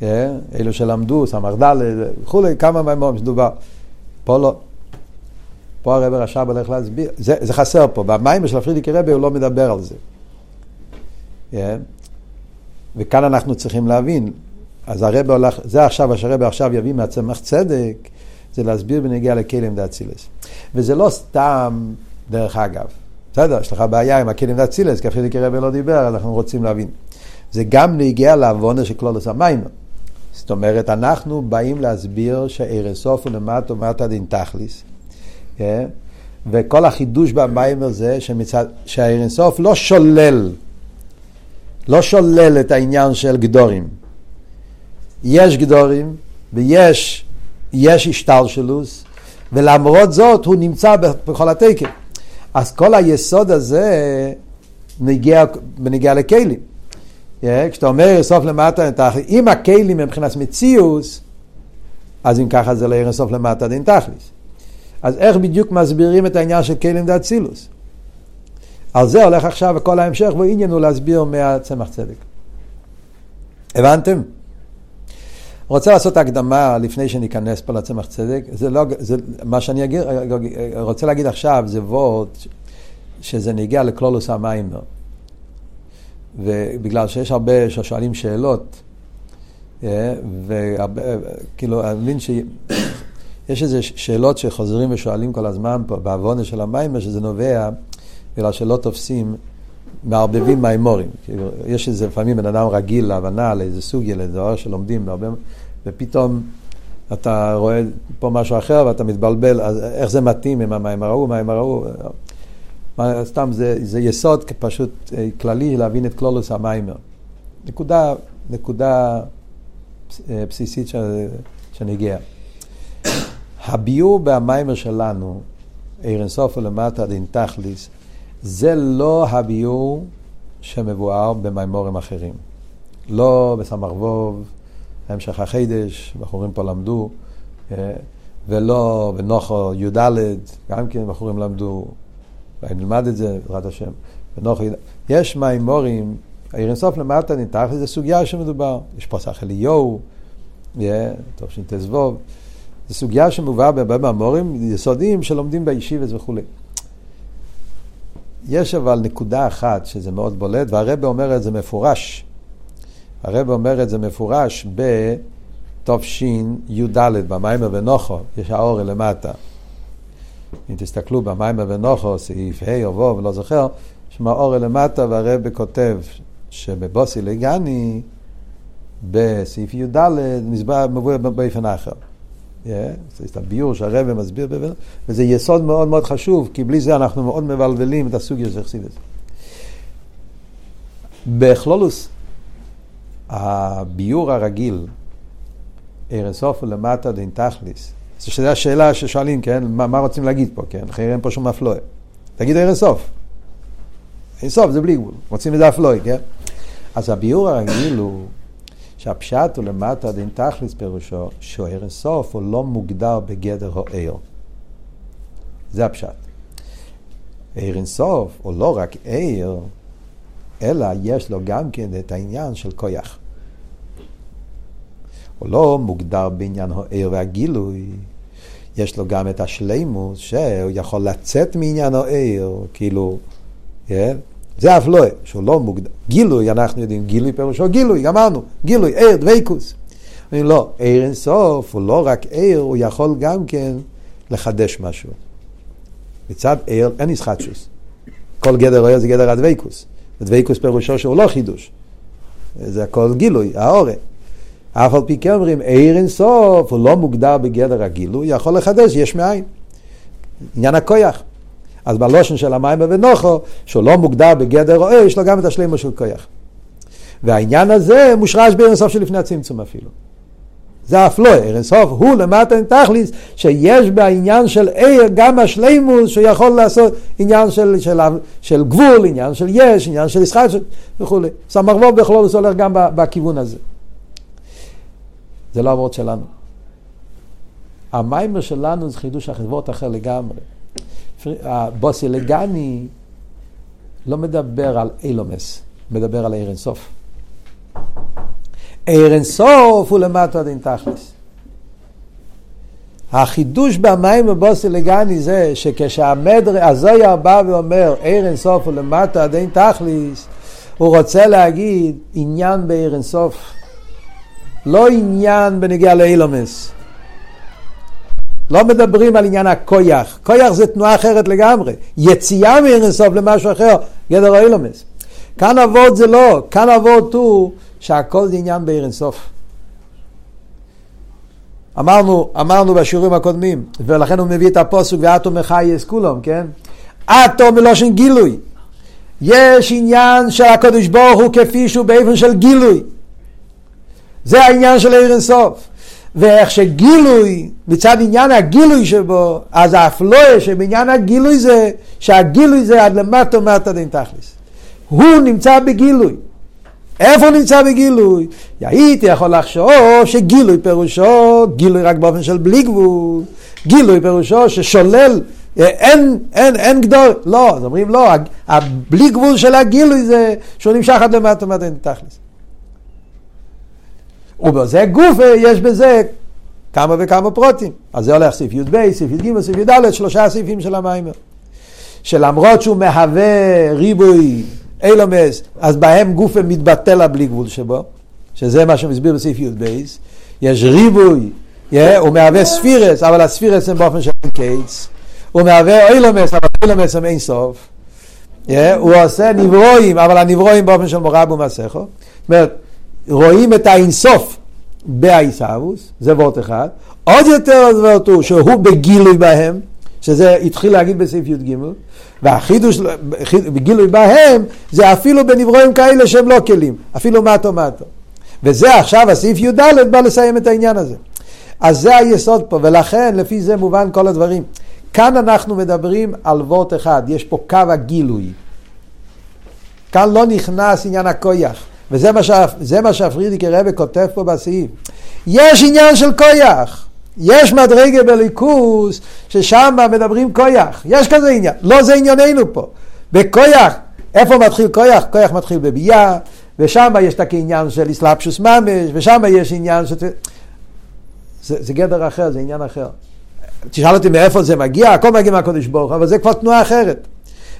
אלו שלמדו, סמרדל, וכולי, כמה מיימורים שדובר. פה לא. פה הרב רש"ב הולך להסביר. זה חסר פה. במיימר של הפרידיקי רבי הוא לא מדבר על זה. וכאן אנחנו צריכים להבין. אז הרב הולך, זה עכשיו שהרב עכשיו יביא מהצמח צדק, זה להסביר בנגיע לכלים דאצילוס. וזה לא סתם דרך אגב. בסדר, יש לך בעיה עם הכלים דאצילוס, כי הפרידיקי רבי לא דיבר, אנחנו רוצים להבין. זה גם נגיע להבנה של כלולוס המיימר. זאת אומרת, אנחנו באים להסביר שאור אין סוף ולמטה דין תכלס. וכל החידוש במיימר זה שהאור אין סוף לא שולל את העניין של גדורים. יש גדורים ויש השתלשלות, ולמרות זאת הוא נמצא בכל התקן. אז כל היסוד הזה נגיע לכלים. כשאתה אומר אור סוף למטה, אם הכלים הם מבחינת מציאות, אז אם ככה זה לא אור סוף למטה דין תכלס. אז איך בדיוק מסבירים את העניין של כלים דאצילוס? על זה הולך עכשיו וכל ההמשך, ועניין הוא להסביר מהצמח צדק. הבנתם? רוצה לעשות הקדמה לפני שניכנס פה לצמח צדק. זה לא, זה, מה שאני רוצה להגיד עכשיו זה וורד שזה נגיע לכלולוס המיימר. ובגלל שיש הרבה ששואלים שאלות, וכאילו, אני מבין יש איזה שאלות שחוזרים ושואלים כל הזמן פה, בהבנה של המיימר, שזה נובע, בגלל שלא תופסים, מערבבים מיימורים. יש איזה לפעמים בן אדם רגיל להבנה, לאיזה סוג ילד, דבר שלומדים, ופתאום אתה רואה פה משהו אחר, ואתה מתבלבל, אז איך זה מתאים עם המיימר ההוא? סתם, זה יסוד פשוט כללי להבין את כלולוס המיימר. נקודה בסיסית שנגיע. הביור במיימר שלנו, אור אין סוף ולמטה דין תכלס, זה לא הביור שמבואר במיימורים אחרים. לא בסמ"ך ו"ו, המשך החידש, בחורים פה למדו, ולא בנוחו י"ד, גם כן בחורים למדו, אולי נלמד את זה, בעזרת השם. יש מיימורים העיר אינסוף למטה ניתח איזו סוגיה שמדובר. יש פוסח אליהו, טוב שנתזבוב. זו סוגיה שמובאה במאמרים יסודיים שלומדים בישיבות וכולי. יש אבל נקודה אחת שזה מאוד בולט, והרב אומר את זה מפורש. הרב אומר את זה מפורש בתופשין י"ד, במיימר ונוחו, יש האור למטה. אם תסתכלו במיימר ונוחו, סעיף ה' או ו', לא זוכר, יש האור למטה והרב כותב שבבוסי לגני, בסעיף י"ד, נסבר מבוא באופן אחר. זה הביור שהרב מסביר, וזה יסוד מאוד מאוד חשוב, כי בלי זה אנחנו מאוד מבלבלים את הסוגיה של חסידות. בכלולוס, הביור הרגיל, עיר אינסוף ולמטה דין תכליס, שזו השאלה ששואלים, כן? מה רוצים להגיד פה, כן? אחרי אין פה שום אפלוי. תגיד עיר אינסוף. אינסוף זה בלי גבול, רוצים את האפלוי, כן? אז הביור הרגיל הוא שהפשט הוא למטה דין תכליס פירושו, שעיר אינסוף הוא לא מוגדר בגדר או עיר. זה הפשט. עיר אינסוף הוא לא רק עיר, אלא יש לו גם כן את העניין של כוח. הוא לא מוגדר בעניין העיר והגילוי. יש לו גם את השלימות שהוא יכול לצאת מעניין העיר, כאילו, זה אף לא, שהוא לא מוגדר. גילוי, אנחנו יודעים, גילוי פירושו, גילוי, אמרנו, גילוי, עיר, דוויקוס. אומרים, לא, עיר אינסוף, הוא לא רק עיר, הוא יכול גם כן לחדש משהו. מצד עיר, אין ישחדשוס. כל גדר עיר זה גדר הדוויקוס. הדוויקוס פירושו שהוא לא חידוש. זה הכל גילוי, האורה. אף על פי כן אומרים, עיר אינסוף, הוא לא מוגדר בגדר הגילוי, יכול לחדש, יש מאין. עניין הכוח. אז בלושן של המיימר ונוחו, שהוא לא מוגדר בגדר רואה, יש לו גם את השלימו של כוח. והעניין הזה מושרש בעיר אינסוף שלפני הצמצום אפילו. זה אף לא, עיר אינסוף הוא למטה תכלס, שיש בעניין של עיר גם השלימו, שהוא יכול לעשות עניין של גבול, עניין של יש, עניין של ישחד וכו'. סמרבוב בכלולוס הולך גם בכיוון הזה. זה לא עבורת שלנו. המיימר שלנו זה חידוש החברות אחר לגמרי. הבוסי לגני לא מדבר על אילומס, מדבר על עיר אינסוף. עיר אינסוף הוא למטה דין תכלס. החידוש במיימר בוסי לגני זה שכשהמדר הזויה בא ואומר עיר אינסוף הוא למטה דין תכלס, הוא רוצה להגיד עניין בעיר אינסוף. לא עניין בנגיע לאילומס. לא מדברים על עניין הכויח. כויח זה תנועה אחרת לגמרי. יציאה מעיר אינסוף למשהו אחר, גדר האילומס. כאן עבוד זה לא. כאן עבוד הוא שהכל זה עניין בעיר אינסוף. אמרנו בשיעורים הקודמים, ולכן הוא מביא את הפוסק ואתו מחייס כולם, כן? אתו מלושן גילוי. יש עניין שהקדוש ברוך הוא כפי שהוא באופן של גילוי. זה העניין של עיר אינסוף. ואיך שגילוי, מצד עניין הגילוי שבו, אז האפלואה שבעניין הגילוי זה, שהגילוי זה עד למטה מטה דין תכלס. הוא נמצא בגילוי. איפה הוא נמצא בגילוי? הייתי יכול לחשוב שגילוי פירושו, גילוי רק באופן של בלי גבול, גילוי פירושו ששולל, אין גדול. לא, אז אומרים לא, הבלי גבול של הגילוי זה שהוא נמשך עד למטה מטה דין תכלס. ובזה גוף יש בזה כמה וכמה פרוטים. אז זה הולך סעיף י' סעיף י' סעיף י' שלושה סעיפים של המיימר. שלמרות שהוא מהווה ריבוי אילומס, אז בהם גוף מתבטל בלי גבול שבו, שזה מה שמסביר בסעיף י' יש ריבוי, הוא מהווה ספירס, אבל הספירס הם באופן של קייץ, הוא מהווה אילומס, אבל אילומס הם אין סוף, הוא עושה נברואים, אבל הנברואים באופן של מורב ומסכו. זאת אומרת, רואים את האינסוף באיסאוווס, זה וורט אחד. עוד יותר אז וורט הוא שהוא בגילוי בהם, שזה התחיל להגיד בסעיף י' והחידוש בגילוי בהם זה אפילו בנברואים כאלה שהם לא כלים, אפילו מטו. וזה עכשיו הסעיף י' בא לסיים את העניין הזה. אז זה היסוד פה, ולכן לפי זה מובן כל הדברים. כאן אנחנו מדברים על וורט אחד, יש פה קו הגילוי. כאן לא נכנס עניין הכויח. וזה מה שהפרידיק הרבה כותב פה בסעיף. יש עניין של כויח. יש מדרגה בליכוס ששם מדברים כויח. יש כזה עניין. לא זה ענייננו פה. בכויח, איפה מתחיל כויח? כויח מתחיל בבי"ע, ושם יש את העניין של אסלאפשוס ממש, ושם יש עניין של... זה גדר אחר, זה עניין אחר. תשאל אותי מאיפה זה מגיע, הכל מגיע מהקודש ברוך, אבל זה כבר תנועה אחרת.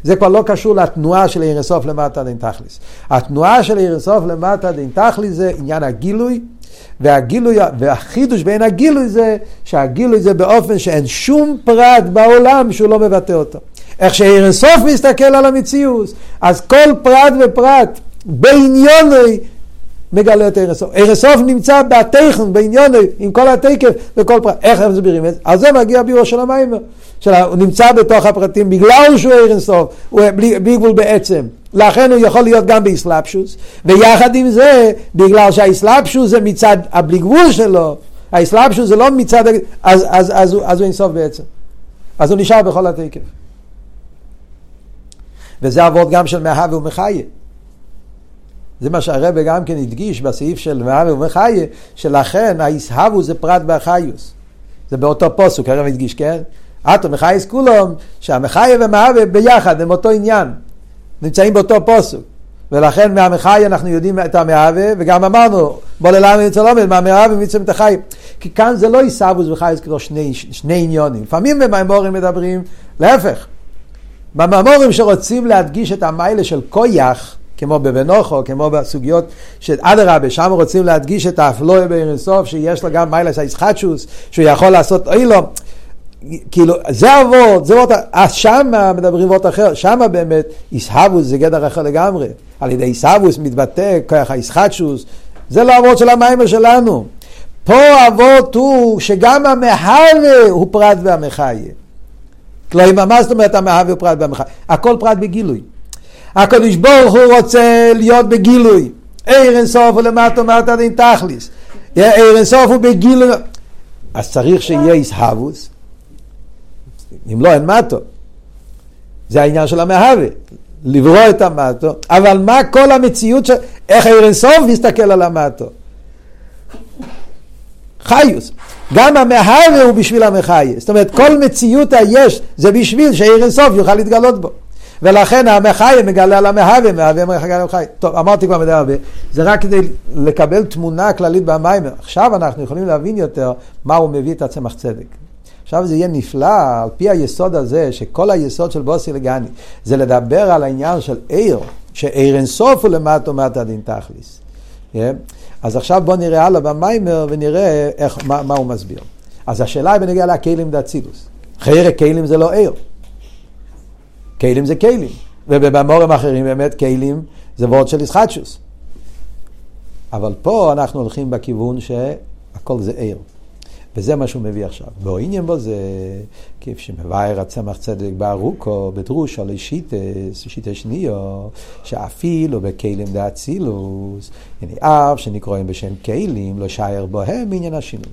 זה כבר לא קשור לתנועה של עיר הסוף למטה דין תכליס. התנועה של עיר הסוף למטה דין תכליס זה עניין הגילוי, והחידוש בין הגילוי זה שהגילוי זה באופן שאין שום פרט בעולם שהוא לא מבטא אותו. איך שעיר הסוף מסתכל על המציאות, אז כל פרט ופרט בעניוני מגלה את עיר הסוף. עיר הסוף נמצא בתכן, בעניוני, עם כל התקף וכל פרט. איך הם מסבירים את זה? אז זה מגיע ביור של המים. הוא נמצא בתוך הפרטים בגלל שהוא עיר הסוף, הוא בלי גבול בעצם. לכן הוא יכול להיות גם באסלאפשוס, ויחד עם זה, בגלל שהאסלאפשוס זה מצד הבלי גבול שלו, האסלאפשוס זה לא מצד, אז הוא אין סוף בעצם. אז הוא נשאר בכל התקף. וזה עבוד גם של מהווה ומחיה. זה מה שהרבא גם כן הדגיש בסעיף של מהווה ומחיה, שלכן הישהבו זה פרט והחיוס. זה באותו פוסוק, הרבא הדגיש, כן? אתו מחייס כולם, שהמחיה ומהווה ביחד הם אותו עניין. נמצאים באותו פוסוק. ולכן מהמחיה אנחנו יודעים את המהווה, וגם אמרנו, בוא ללמד את צלומת, מהמהווה ומצלם את החיים. כי כאן זה לא ישהבו זה וחייס כתוב שני עניונים. לפעמים במאמורים מדברים, להפך. במאמורים שרוצים להדגיש את המיילה של כויח, כמו בבנוחו, כמו בסוגיות של אדרבה, שם רוצים להדגיש את האפלויה בעיר הסוף, שיש לה גם מיילה של ישחטשוס, שהוא יכול לעשות אילום. כאילו, זה עבוד, זה עבוד, אז שמה מדברים עבוד אחר, שמה באמת, ישהבוס זה גדר אחר לגמרי. על ידי ישהבוס מתבטא, כוח הישחטשוס, זה לא עבוד של המיימה שלנו. פה עבוד הוא שגם המהווה הוא פרט והמחיה. כלומר, מה זאת אומרת המהווה פרט והמחיה? הכל פרט בגילוי. הקדוש ברוך הוא רוצה להיות בגילוי. עיר אינסוף הוא למטה ומטה דין תכליס. עיר אינסוף הוא בגילוי. אז צריך שיהיה ישהבוס. אם לא, אין מטו. זה העניין של המהווה. לברוא את המטו. אבל מה כל המציאות של... איך עיר אינסוף מסתכל על המטו? חיוס. גם המהווה הוא בשביל המחיה. זאת אומרת, כל מציאות היש זה בשביל שעיר אינסוף יוכל להתגלות בו. ולכן המחיה מגלה על המהווה, מהווה מגלה על המחיה. טוב, אמרתי כבר מדי הרבה. זה רק כדי לקבל תמונה כללית במים. עכשיו אנחנו יכולים להבין יותר מה הוא מביא את הצמח צדק. עכשיו זה יהיה נפלא, על פי היסוד הזה, שכל היסוד של בוסי לגני, זה לדבר על העניין של עיר, שעיר אינסוף הוא למטה ומטה דין תכליס. אז עכשיו בוא נראה הלאה במיימר ונראה מה הוא מסביר. אז השאלה היא בנגיעה לכלים דאצילוס. חייר כלים זה לא עיר. כלים זה כלים. ובמורים אחרים באמת כלים זה ועוד של ישחטשוס. אבל פה אנחנו הולכים בכיוון שהכל זה עיר. וזה מה שהוא מביא עכשיו. ועניין בו זה כיף שמבאר הצמח צדק בארוכו, בדרוש או לשיטס, שיטס שניו, שאפילו בכלים דאצילוס, יני אב שנקראים בשם כלים, לא שייר בו הם עניין השינוי.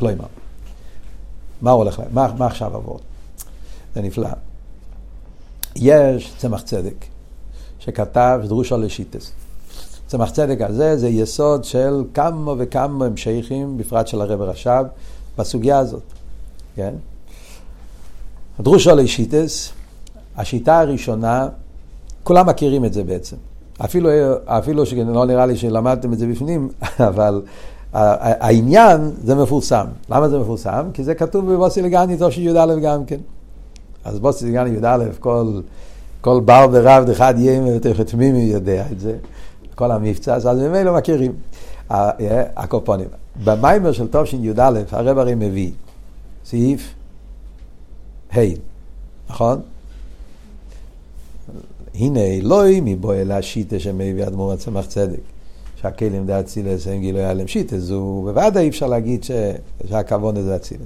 לא אימא. מה הולך להם? מה עכשיו עבור? זה נפלא. יש צמח צדק, שכתב דרוש או לשיטס. צמח צדק הזה זה יסוד של כמה וכמה המשייכים, בפרט של הרב רשב, בסוגיה הזאת. כן? דרוש או לשיטס, השיטה הראשונה, כולם מכירים את זה בעצם. אפילו שלא נראה לי שלמדתם את זה בפנים, אבל העניין זה מפורסם. למה זה מפורסם? כי זה כתוב בבוסי לגני, תושי י"א גם כן. אז בוסי לגני י"א, כל בר ורב דחד ימי ותכת מימי יודע את זה. כל המבצע, אז ממילא מכירים. הקופונים. במיימר של תופשין י"א, הרב הרי מביא, סעיף ה', נכון? הנה אלוהי מבועל השיטה שמביא אדמו"ר הצמח צדק. שהכלים דאצילס הם גילוי עליהם שיטה, זו בוודאי אי אפשר להגיד שהכוון הזה אצילס.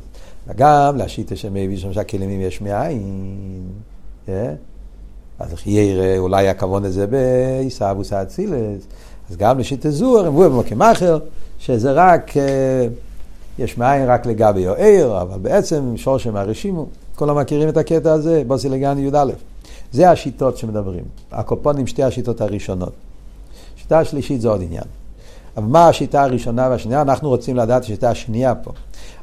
וגם לשיטה שמביא שם שהכלים יש מאין. אז יראה אולי הכוון הזה בישהבוס האצילס, אז גם לשיטה זו, הרמב"ם במקום אחר, שזה רק, יש מאין רק לגבי עיר, אבל בעצם שורש מהרשימו, כולם מכירים את הקטע הזה, בוסי לגני י"א. זה השיטות שמדברים, הקופונים שתי השיטות הראשונות. השיטה השלישית זה עוד עניין. אבל מה השיטה הראשונה והשנייה? אנחנו רוצים לדעת השיטה השנייה פה.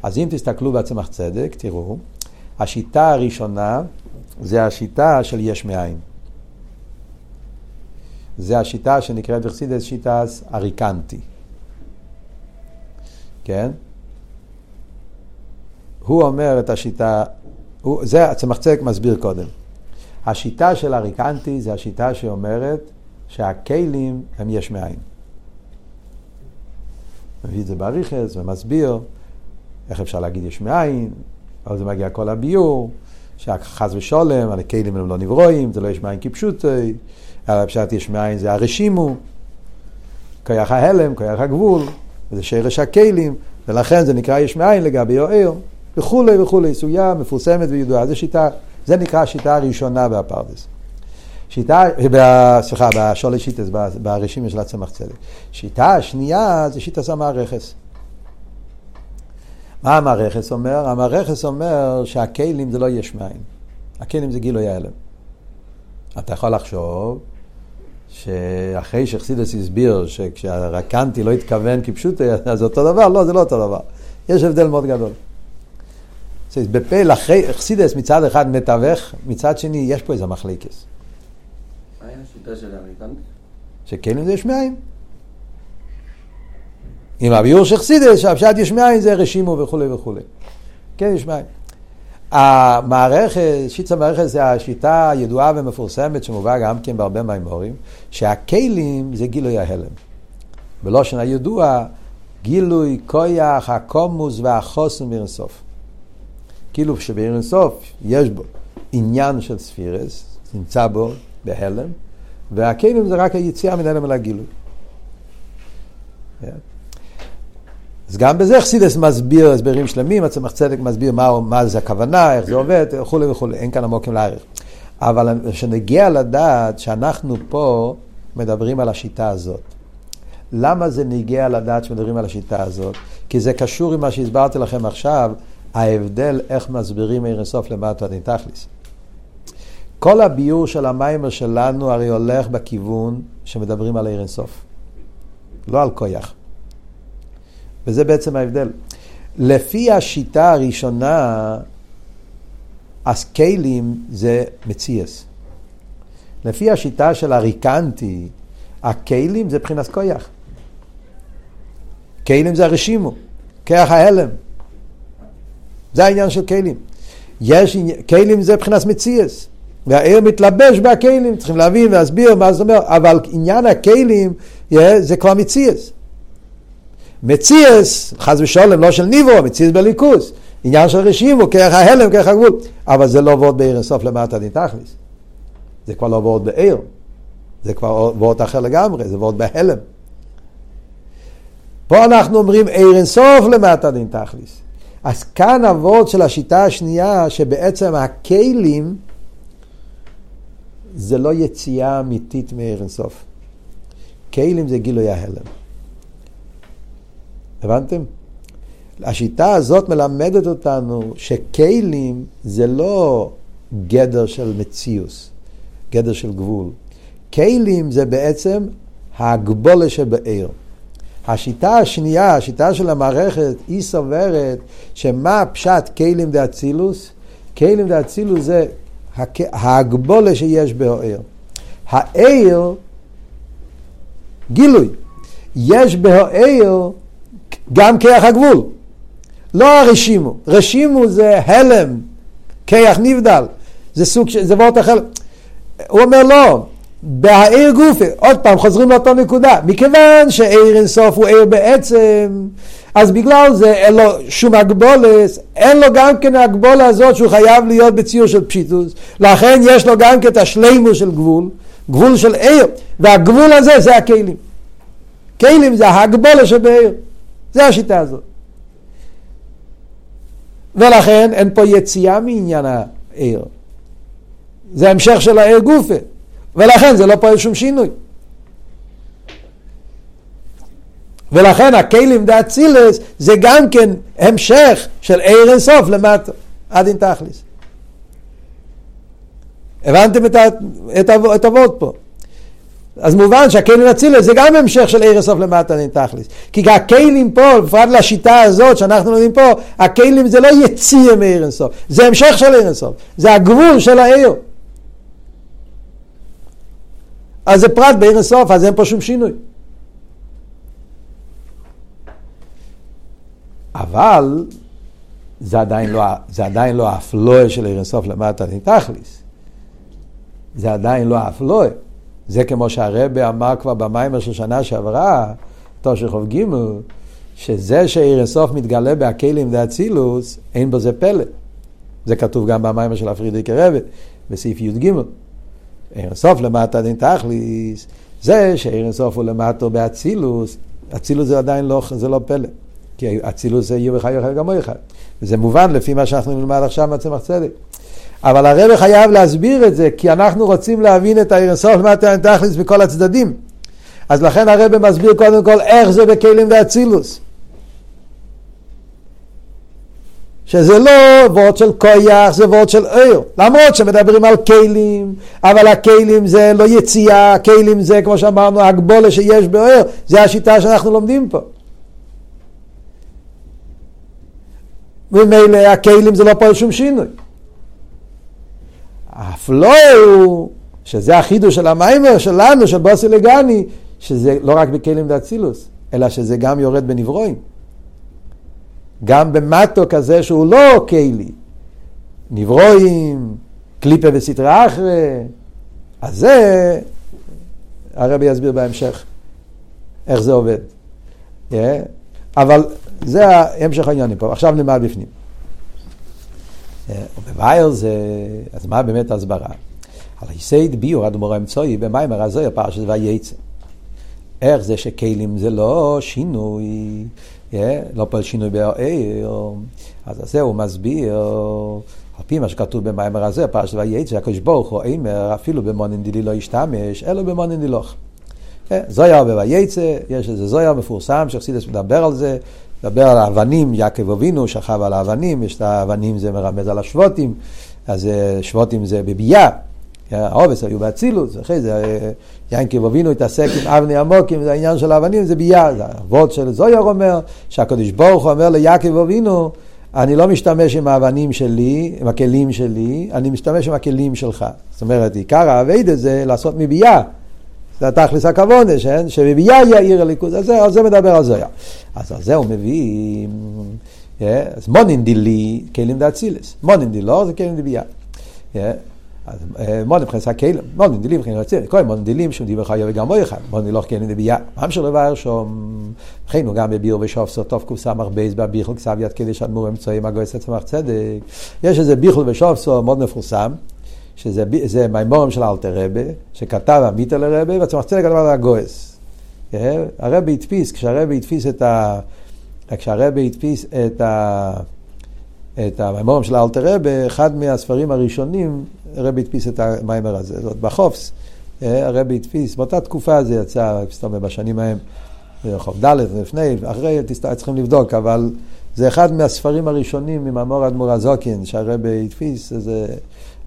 אז אם תסתכלו בצמח צדק, תראו, השיטה הראשונה, זה השיטה של יש מאין. זה השיטה שנקראת בחסידות שיטת אריקנטי. כן? הוא אומר את השיטה, זה צמח צדק מסביר קודם. השיטה של אריקנטי זה השיטה שאומרת שהכלים הם יש מאין. מביא את זה בעריכס ומסביר איך אפשר להגיד יש מאין, אבל זה מגיע כל הביור, שהחז ושולם, הכלים הם לא נברואים, זה לא יש מאין כפשוט, אלא פשט יש מאין זה הרשימו, כיח ההלם, כיח הגבול, זה שרש הכלים, ולכן זה נקרא יש מאין לגבי אוהר, וכולי וכולי, סוגיה מפורסמת וידועה. זה שיטה, זה נקרא השיטה הראשונה בפרדס. שיטה, סליחה, בשולש שיטס, ברשימה של הצמח צדק. שיטה השנייה זה שיטת המערכס. מה המערכס אומר? המערכס אומר שהכלים זה לא יש מאין. הכלים זה גילוי הלם. אתה יכול לחשוב שאחרי שחסידס הסביר שכשהרקנתי לא התכוון כפשוט, אז אותו דבר? לא, זה לא אותו דבר. יש הבדל מאוד גדול. בפעיל אחרי, חסידס מצד אחד מתווך, מצד שני יש פה איזה מחליקס. מה היה השיטה של הרקנתי? שכלים זה יש מאין. עם הביור שחסידס, שהפשט יש מאין זה רשימו וכולי וכולי. כן, יש מאין. המערכת, שיטת המערכת זה השיטה הידועה ומפורסמת שמובא גם כן בהרבה מימורים, שהכלים זה גילוי ההלם. בלושן הידוע, גילוי כוח, הקומוס והחוסן באין סוף. כאילו שבאין סוף יש בו עניין של ספירס, נמצא בו בהלם, והכלים זה רק היציאה מן הלם אל הגילוי. אז גם בזה חסידס מסביר הסברים שלמים, הצמח צדק מסביר מה זה הכוונה, איך זה עובד, וכולי וכולי, אין כאן עמוקים לערך. אבל כשנגיע לדעת שאנחנו פה מדברים על השיטה הזאת. למה זה נגיע לדעת שמדברים על השיטה הזאת? כי זה קשור עם מה שהסברתי לכם עכשיו, ההבדל איך מסבירים אין סוף למטה עד תכלס. כל הביור של המיימר שלנו הרי הולך בכיוון שמדברים על אין סוף. לא על כוח. וזה בעצם ההבדל. לפי השיטה הראשונה, אז כלים זה מציאס. לפי השיטה של הריקנטי, הכלים זה בחינת כוח. כלים זה הרשימו, כוח ההלם. זה העניין של כלים. כלים זה בחינת מציאס. והאור מתלבש בכלים, צריכים להבין ולהסביר מה זה אומר, אבל עניין הכלים זה כבר מציאס. מציאס, חז ושולם, לא של ניבו, מציאס בליכוס. עניין של רשימו, כרך ההלם, כרך הגבול. אבל זה לא עבוד באין סוף למטה עד תכלס. זה כבר לא עבוד באור. זה כבר עבוד אחר לגמרי, זה עבוד בהלם. פה אנחנו אומרים אין סוף למטה עד תכלס. אז כאן עבוד של השיטה השנייה, שבעצם הכלים, זה לא יציאה אמיתית מאין סוף. כלים זה גילוי ההלם. הבנתם? השיטה הזאת מלמדת אותנו שכלים זה לא גדר של מציאוס, גדר של גבול. כלים זה בעצם ההגבולה שבאור. השיטה השנייה, השיטה של המערכת, היא סוברת שמה פשט כלים דאצילוס? כלים דאצילוס זה ההגבולה שיש באור. האור, גילוי, יש באור גם כיח הגבול. לא הרשימו. רשימו זה הלם. כיח נבדל. זה סוג ש... זה באות החלם. הוא אומר לא. בהאיר גופי. עוד פעם חוזרים לאותו נקודה. מכיוון שאיר אינסוף הוא איר בעצם, אז בגלל זה אין לו שום הגבולס. אין לו גם כן הגבולה הזאת שהוא חייב להיות בציור של פשיטוס. לכן יש לו גם כן את השלימו של גבול. גבול של איר. והגבול הזה זה הכלים. כלים זה ההגבולה שבאיר. זה השיטה הזאת. ולכן אין פה יציאה מעניין האור. זה המשך של האור גופה. ולכן זה לא פועל שום שינוי. ולכן הכלים דאצילס זה גם כן המשך של אור אינסוף למטה. עד אין תכלס. הבנתם את הוות פה? אז מובן שהכלים אצילס זה גם המשך של אור אינסוף למטה עד תכלס. כי הכלים פה, בפרט לשיטה הזאת שאנחנו לומדים פה, הכלים זה לא יציאה מאור אינסוף. זה המשך של אור אינסוף. זה הגבול של האור. אז זה פרט בעיר הסוף, אז אין פה שום שינוי. אבל זה עדיין לא, זה עדיין לא האפלואה של עיר הסוף למטה תכלס. זה עדיין לא האפלואה. זה כמו שהרבי אמר כבר במיימר של שנה שעברה, תושך חוב ג', שזה שעיר הסוף מתגלה בהכלים והצילוס, אין בזה פלא. זה כתוב גם במיימר של הפרידיק הרבי, בסעיף י' ג'. עיר הסוף למטה דין תכליס, זה שעיר הסוף הוא למטה באצילוס, אצילוס זה עדיין לא, זה לא פלא, כי אצילוס זה יהיו וחי וחי גמור אחד. וזה מובן לפי מה שאנחנו נלמד עכשיו מהצמח צדק. אבל הרב חייב להסביר את זה, כי אנחנו רוצים להבין את העיר הסוף למטה דין תכליס בכל הצדדים. אז לכן הרב מסביר קודם כל איך זה בכלים ואצילוס. שזה לא וורד של כויח, זה וורד של אור. למרות שמדברים על כלים, אבל הכלים זה לא יציאה, הכלים זה, כמו שאמרנו, הגבולה שיש באור. זה השיטה שאנחנו לומדים פה. ומילא, הכלים זה לא פועל שום שינוי. אף לא הוא, שזה החידוש של המיימר שלנו, של בוסי לגני, שזה לא רק בכלים ואצילוס, אלא שזה גם יורד בנברואים. גם במטו כזה שהוא לא כלי. נברואים, קליפה וסתרה אחרי. אז זה, הרבי יסביר בהמשך איך זה עובד. אבל זה ההמשך העניינים פה. עכשיו נלמד בפנים. ובבאר זה, אז מה באמת ההסברה? על היסד ביור אדמו"ר אמצעי במיימר הזה, פרשת וייצא. איך זה שכלים זה לא שינוי? לא פועל שינוי באור, אז זה הוא מסביר, על פי מה שכתוב במאמר הזה, פרשת וייצא, הקדוש ברוך הוא אומר, אפילו במוננדילי לא ישתמש, אלא במוננדילוך. זויה בייצא, יש איזה זויה מפורסם, שחסידס מדבר על זה, מדבר על האבנים, יעקב אבינו שכב על האבנים, יש את האבנים, זה מרמז על השבוטים, אז שבוטים זה בבי"ע, האובס היו באצילות, אחרי זה יעקב אבינו התעסק עם אבני עמוקים, זה העניין של האבנים, זה בי"ע, הוורד של זויר אומר, שהקדוש ברוך הוא אומר ליעקב אבינו, אני לא משתמש עם האבנים שלי, עם הכלים שלי, אני משתמש עם הכלים שלך. זאת אומרת, עיקר העבודה זה לעשות מבי"ע, זה תכלס הכוונה, שבבי"ע יאיר הליכוז, אז זה מדבר על זויר. אז על זה הוא מביא, אז מוננדילי, כלים דאצילס, מוננדילור זה כלים דבי"ע. אז מונד בחינס הכלים, מונדילים בחינס הצירים, כל מונדילים שמדיבר חיוב וגם מוי אחד, מונדילוך כלים דבי"ע, ממש לא בער שום, חיינו גם בביר ושוף סוטוף קופסה מרבייס, בביכל כסב יד כדי שאדמור אמצעים, הגויסת צמח צדק, יש איזה ביכל ושוף סוטוף מאוד מפורסם, שזה מימורם של אלתר רבי, שכתב עמית אל הרבי, והצמח צדק כתב על הגויס. הרבי התפיס, כשהרבי התפיס את המימורם של אלתר רבי, אחד מהספרים הראשונים, הרבי התפיס את המיימר הזה, זאת בחופס, הרבי התפיס, באותה תקופה זה יצא, סתום בשנים ההם, חוב ד' לפני, אחרי צריכים לבדוק, אבל זה אחד מהספרים הראשונים, ממאמור אדמו"ר הזוקין, שהרבי התפיס, זה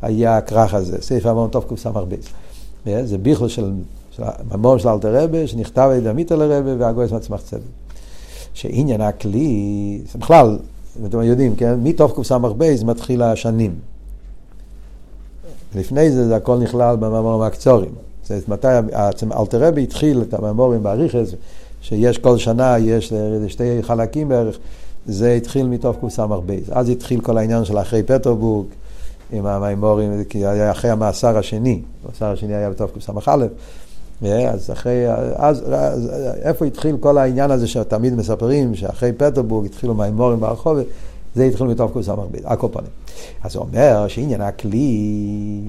היה הכרך הזה, סעיף המאמור טוב קופסה מרביץ. זה ביכל של המאמור של אלתר רבי, שנכתב על ידי עמית אל הרבי, והגויס מצמח צדק. שעניין הכלי, בכלל, אתם יודעים, כן? מטוב קופסה מרביץ מתחיל השנים. לפני זה הכל נכלל במאמורים הקצרים. זאת אומרת, מתי אלתר רבי התחיל את המאמורים באריכוס, שיש כל שנה, יש שתי חלקים בערך, זה התחיל מתוך קופסה מרבייס. אז התחיל כל העניין של אחרי פטרבורג, עם המאמורים, כי היה אחרי המאסר השני, המאסר השני היה בתוך קופסה מחלף, אז אחרי, אז איפה התחיל כל העניין הזה שתמיד מספרים, שאחרי פטרבורג התחילו מאמורים ברחוב, זה התחיל מתוך קופסה מרבייס, הקופנים. אז הוא אומר שעניין הכלי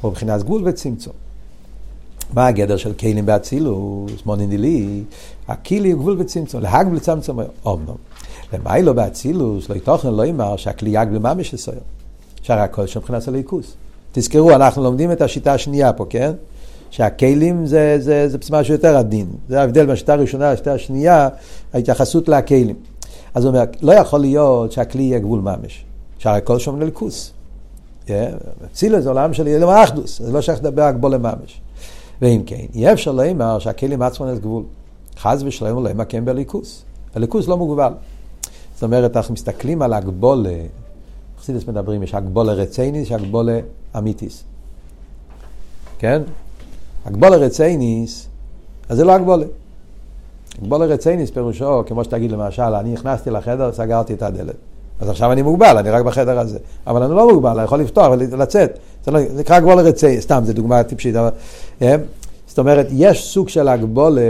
הוא מבחינת גבול וצמצום. מה הגדר של כלים באצילוס, מוננדילי? הכלי הוא גבול וצמצום, להגבל צמצום אומנם. למיילו באצילוס, לא יתוכן, לא יאמר שהכלי יגבל ממש לסויר. שהרי הכל שמבחינת הליכוס. תזכרו, אנחנו לומדים את השיטה השנייה פה, כן? שהכלים זה משהו יותר עדין. זה ההבדל מהשיטה הראשונה, השיטה השנייה, ההתייחסות להכלים. אז הוא אומר, לא יכול להיות שהכלי יהיה גבול ממש. שהרי כל שום ללכוס. אצילוס זה עולם של ילום האחדוס, זה לא שייך לדבר הגבול לממש. ואם כן, אי אפשר לומר שהכלים עצמם יש גבול. חס ושלום לא ימקם בליכוס. הליכוס לא מוגבל. זאת אומרת, אנחנו מסתכלים על הגבולה, חסידס מדברים, יש הגבולה רצייניס, יש הגבולה אמיתיס. כן? הגבולה רצייניס, אז זה לא הגבולה. הגבולה רצייניס פירושו, כמו שתגיד למשל, אני נכנסתי לחדר, סגרתי את הדלת. אז עכשיו אני מוגבל, אני רק בחדר הזה. אבל אני לא מוגבל, אני יכול לפתוח ולצאת. זה קרא הגבולה רצייניס, סתם, זו דוגמה טיפשית. זאת אומרת, יש סוג של הגבולה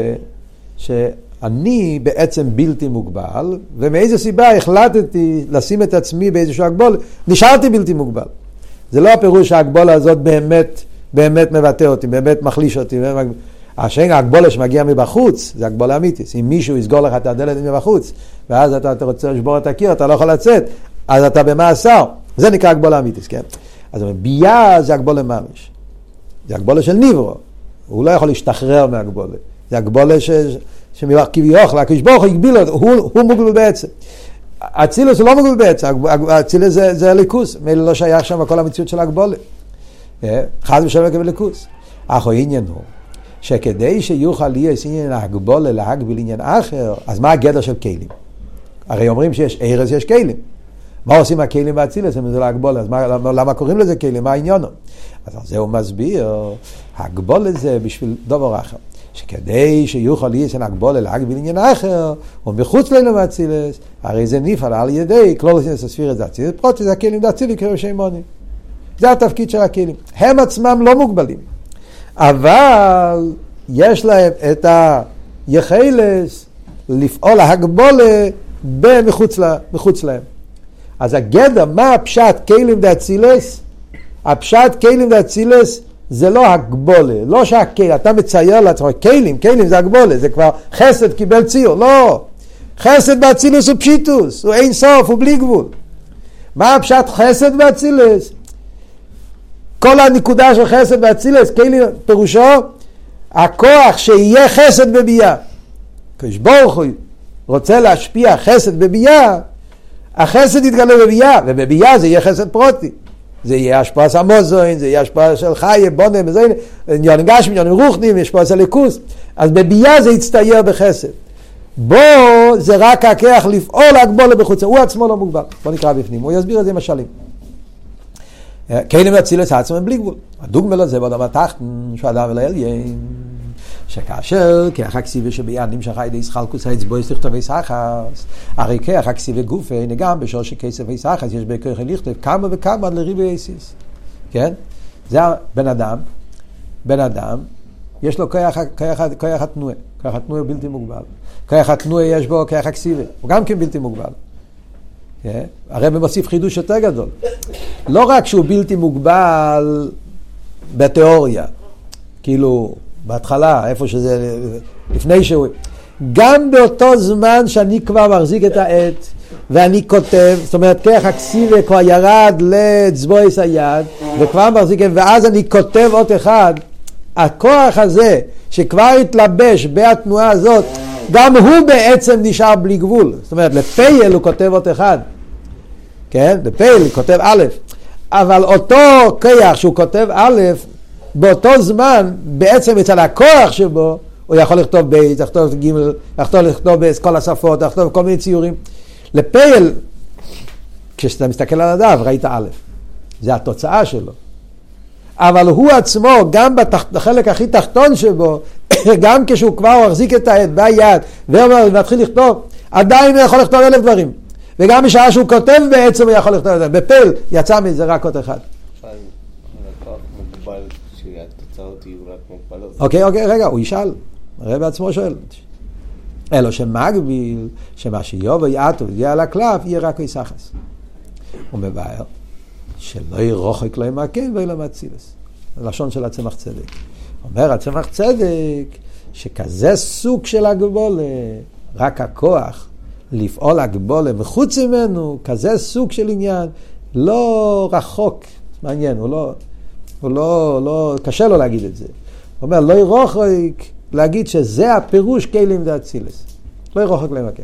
שאני בעצם בלתי מוגבל, ומאיזו סיבה החלטתי לשים את עצמי באיזשהו הגבולה, נשארתי בלתי מוגבל. זה לא הפירוש שההגבולה הזאת באמת מבטא אותי, באמת מחליש אותי. ההגבולה שמגיעה מבחוץ, זה הגבולה אמיתית. אם מישהו יסגור לך את הדלת מבחוץ, ואז אתה רוצה לשבור את הקיר, אתה לא יכול לצאת, אז אתה במאסר. זה נקרא הגבולה אמיתית, כן? אז בי"ע זה הגבולה ממש. זה הגבולה של נברו. הוא לא יכול להשתחרר מהגבולה. זה הגבולה שכביכול, הקדוש ברוך הוא הגביל אותו, הוא מוגבל בעצם. אצילוס לא מוגבל בעצם, אצילוס זה הליכוס, מילא לא שייך שם כל המציאות של הגבולה. חד ושלום מקבל ליכוס. אך הוא עניין הוא, שכדי שיוכל להיות עניין ההגבולה להגביל עניין אחר, אז מה הגדר של כלים? הרי אומרים שיש ערס, יש כלים. מה עושים הכלים באצילוס? אם זה לא הגבולה, אז למה קוראים לזה כלים? מה העניין הוא? אז זה הוא מסביר, הגבולה זה בשביל דבר אחר. שכדי שיוכל להיות הגבולה להגביל עניין אחר, ומחוץ לנו מאצילוס, הרי זה נפעל על ידי, כלולוס הספירות זה אצילוס, פרוטוס זה הכלים דאצילוס קראו שמונים. זה התפקיד של הכלים. הם עצמם לא מוגבלים, אבל יש להם את היכולת לפעול ההגבולה מחוץ להם. אז הגדר, מה הפשט כלים דאצילוס? הפשט כלים דאצילוס, זה לא הגבולה, לא שהכלים, אתה מצייר לעצמך, כלים זה הגבולה, זה כבר חסד קיבל ציור, לא. חסד באצילוס הוא פשיטוס, הוא אין סוף, הוא בלי גבול. מה הפשט חסד באצילוס? כל הנקודה של חסד באצילוס, כלים פירושו, הכוח שיהיה חסד בבי"ע. כשברוך הוא רוצה להשפיע חסד בבי"ע, החסד יתגלה בבי"ע, ובבי"ע זה יהיה חסד פרוטי. זה יהיה השפעה של המוזוין, זה יהיה השפעה של חיה, בונם, יונים גשמים, יונים רוחנים, השפעה של ליכוס. אז בבי"ע זה יצטייר בחסד. בו זה רק הכרח לפעול הגבולה בחוצה, הוא עצמו לא מוגבל. בוא נקרא בפנים, הוא יסביר את זה משלים. כלים אצילוס עצמם הם בלי גבול. הדוגמה לזה באדם התחתן, שאדם ולאל ים, שכאשר כיח הכסיבי שבי"ע נמשכה ידי ישחלקוס האצבעי שכתוב ישחס, הרי כיח הכסיבי גופי נגם בשור שכסף ישחס, יש בכוח לכתוב כמה וכמה עד לריבוי יסיס. כן? זה בן אדם, יש לו כיח התנועה, כיח התנועה בלתי מוגבל. כיח התנועה יש בו כיח הכסיבי, הוא גם כן בלתי מוגבל. הרי במוסיף חידוש יותר גדול. לא רק שהוא בלתי מוגבל בתיאוריה, כאילו בהתחלה, איפה שזה, לפני שהוא... גם באותו זמן שאני כבר מחזיק את העט, ואני כותב, זאת אומרת, כיח הכסיבי כבר ירד לצבועס היד, וכבר מחזיק, ואז אני כותב עוד אחד, הכוח הזה, שכבר התלבש בהתנועה הזאת, גם הוא בעצם נשאר בלי גבול. זאת אומרת, לפייל הוא כותב עוד אחד. כן? לפייל הוא כותב א', אבל אותו כיח שהוא כותב א', באותו זמן, בעצם אצל הכוח שבו, הוא יכול לכתוב בית, לכתוב גימל, לכתוב כל השפות, לכתוב כל מיני ציורים. לפייל, כשאתה מסתכל על הדף, ראית א', זה התוצאה שלו. אבל הוא עצמו, גם בחלק הכי תחתון שבו, גם כשהוא כבר החזיק את העט ביד, ומתחיל לכתוב, עדיין הוא יכול לכתוב 1,000 דברים. וגם בשעה שהוא כותב בעצם, הוא יכול לכתוב את זה. בפייל, יצא מזה רק עוד אחד. אוקיי, רגע, הוא ישאל, הרי בעצמו שואל. אלו שמגביל, שמה שיוב ויעטו ויגיע על הכלף, יהיה רק היסחס. הוא מבאר, שלא ירוחק לא ימעקב ולא מאצילוס. לשון של הצמח צדק. אומר הצמח צדק, שכזה סוג של הגבולה, רק הכוח, לפעול הגבולה מחוץ ממנו, כזה סוג של עניין, לא רחוק, מעניין, הוא לא, קשה לו להגיד את זה. הוא אומר, לא ירוחק להגיד שזה הפירוש כלים דאצילוס. לא ירוחק למקם.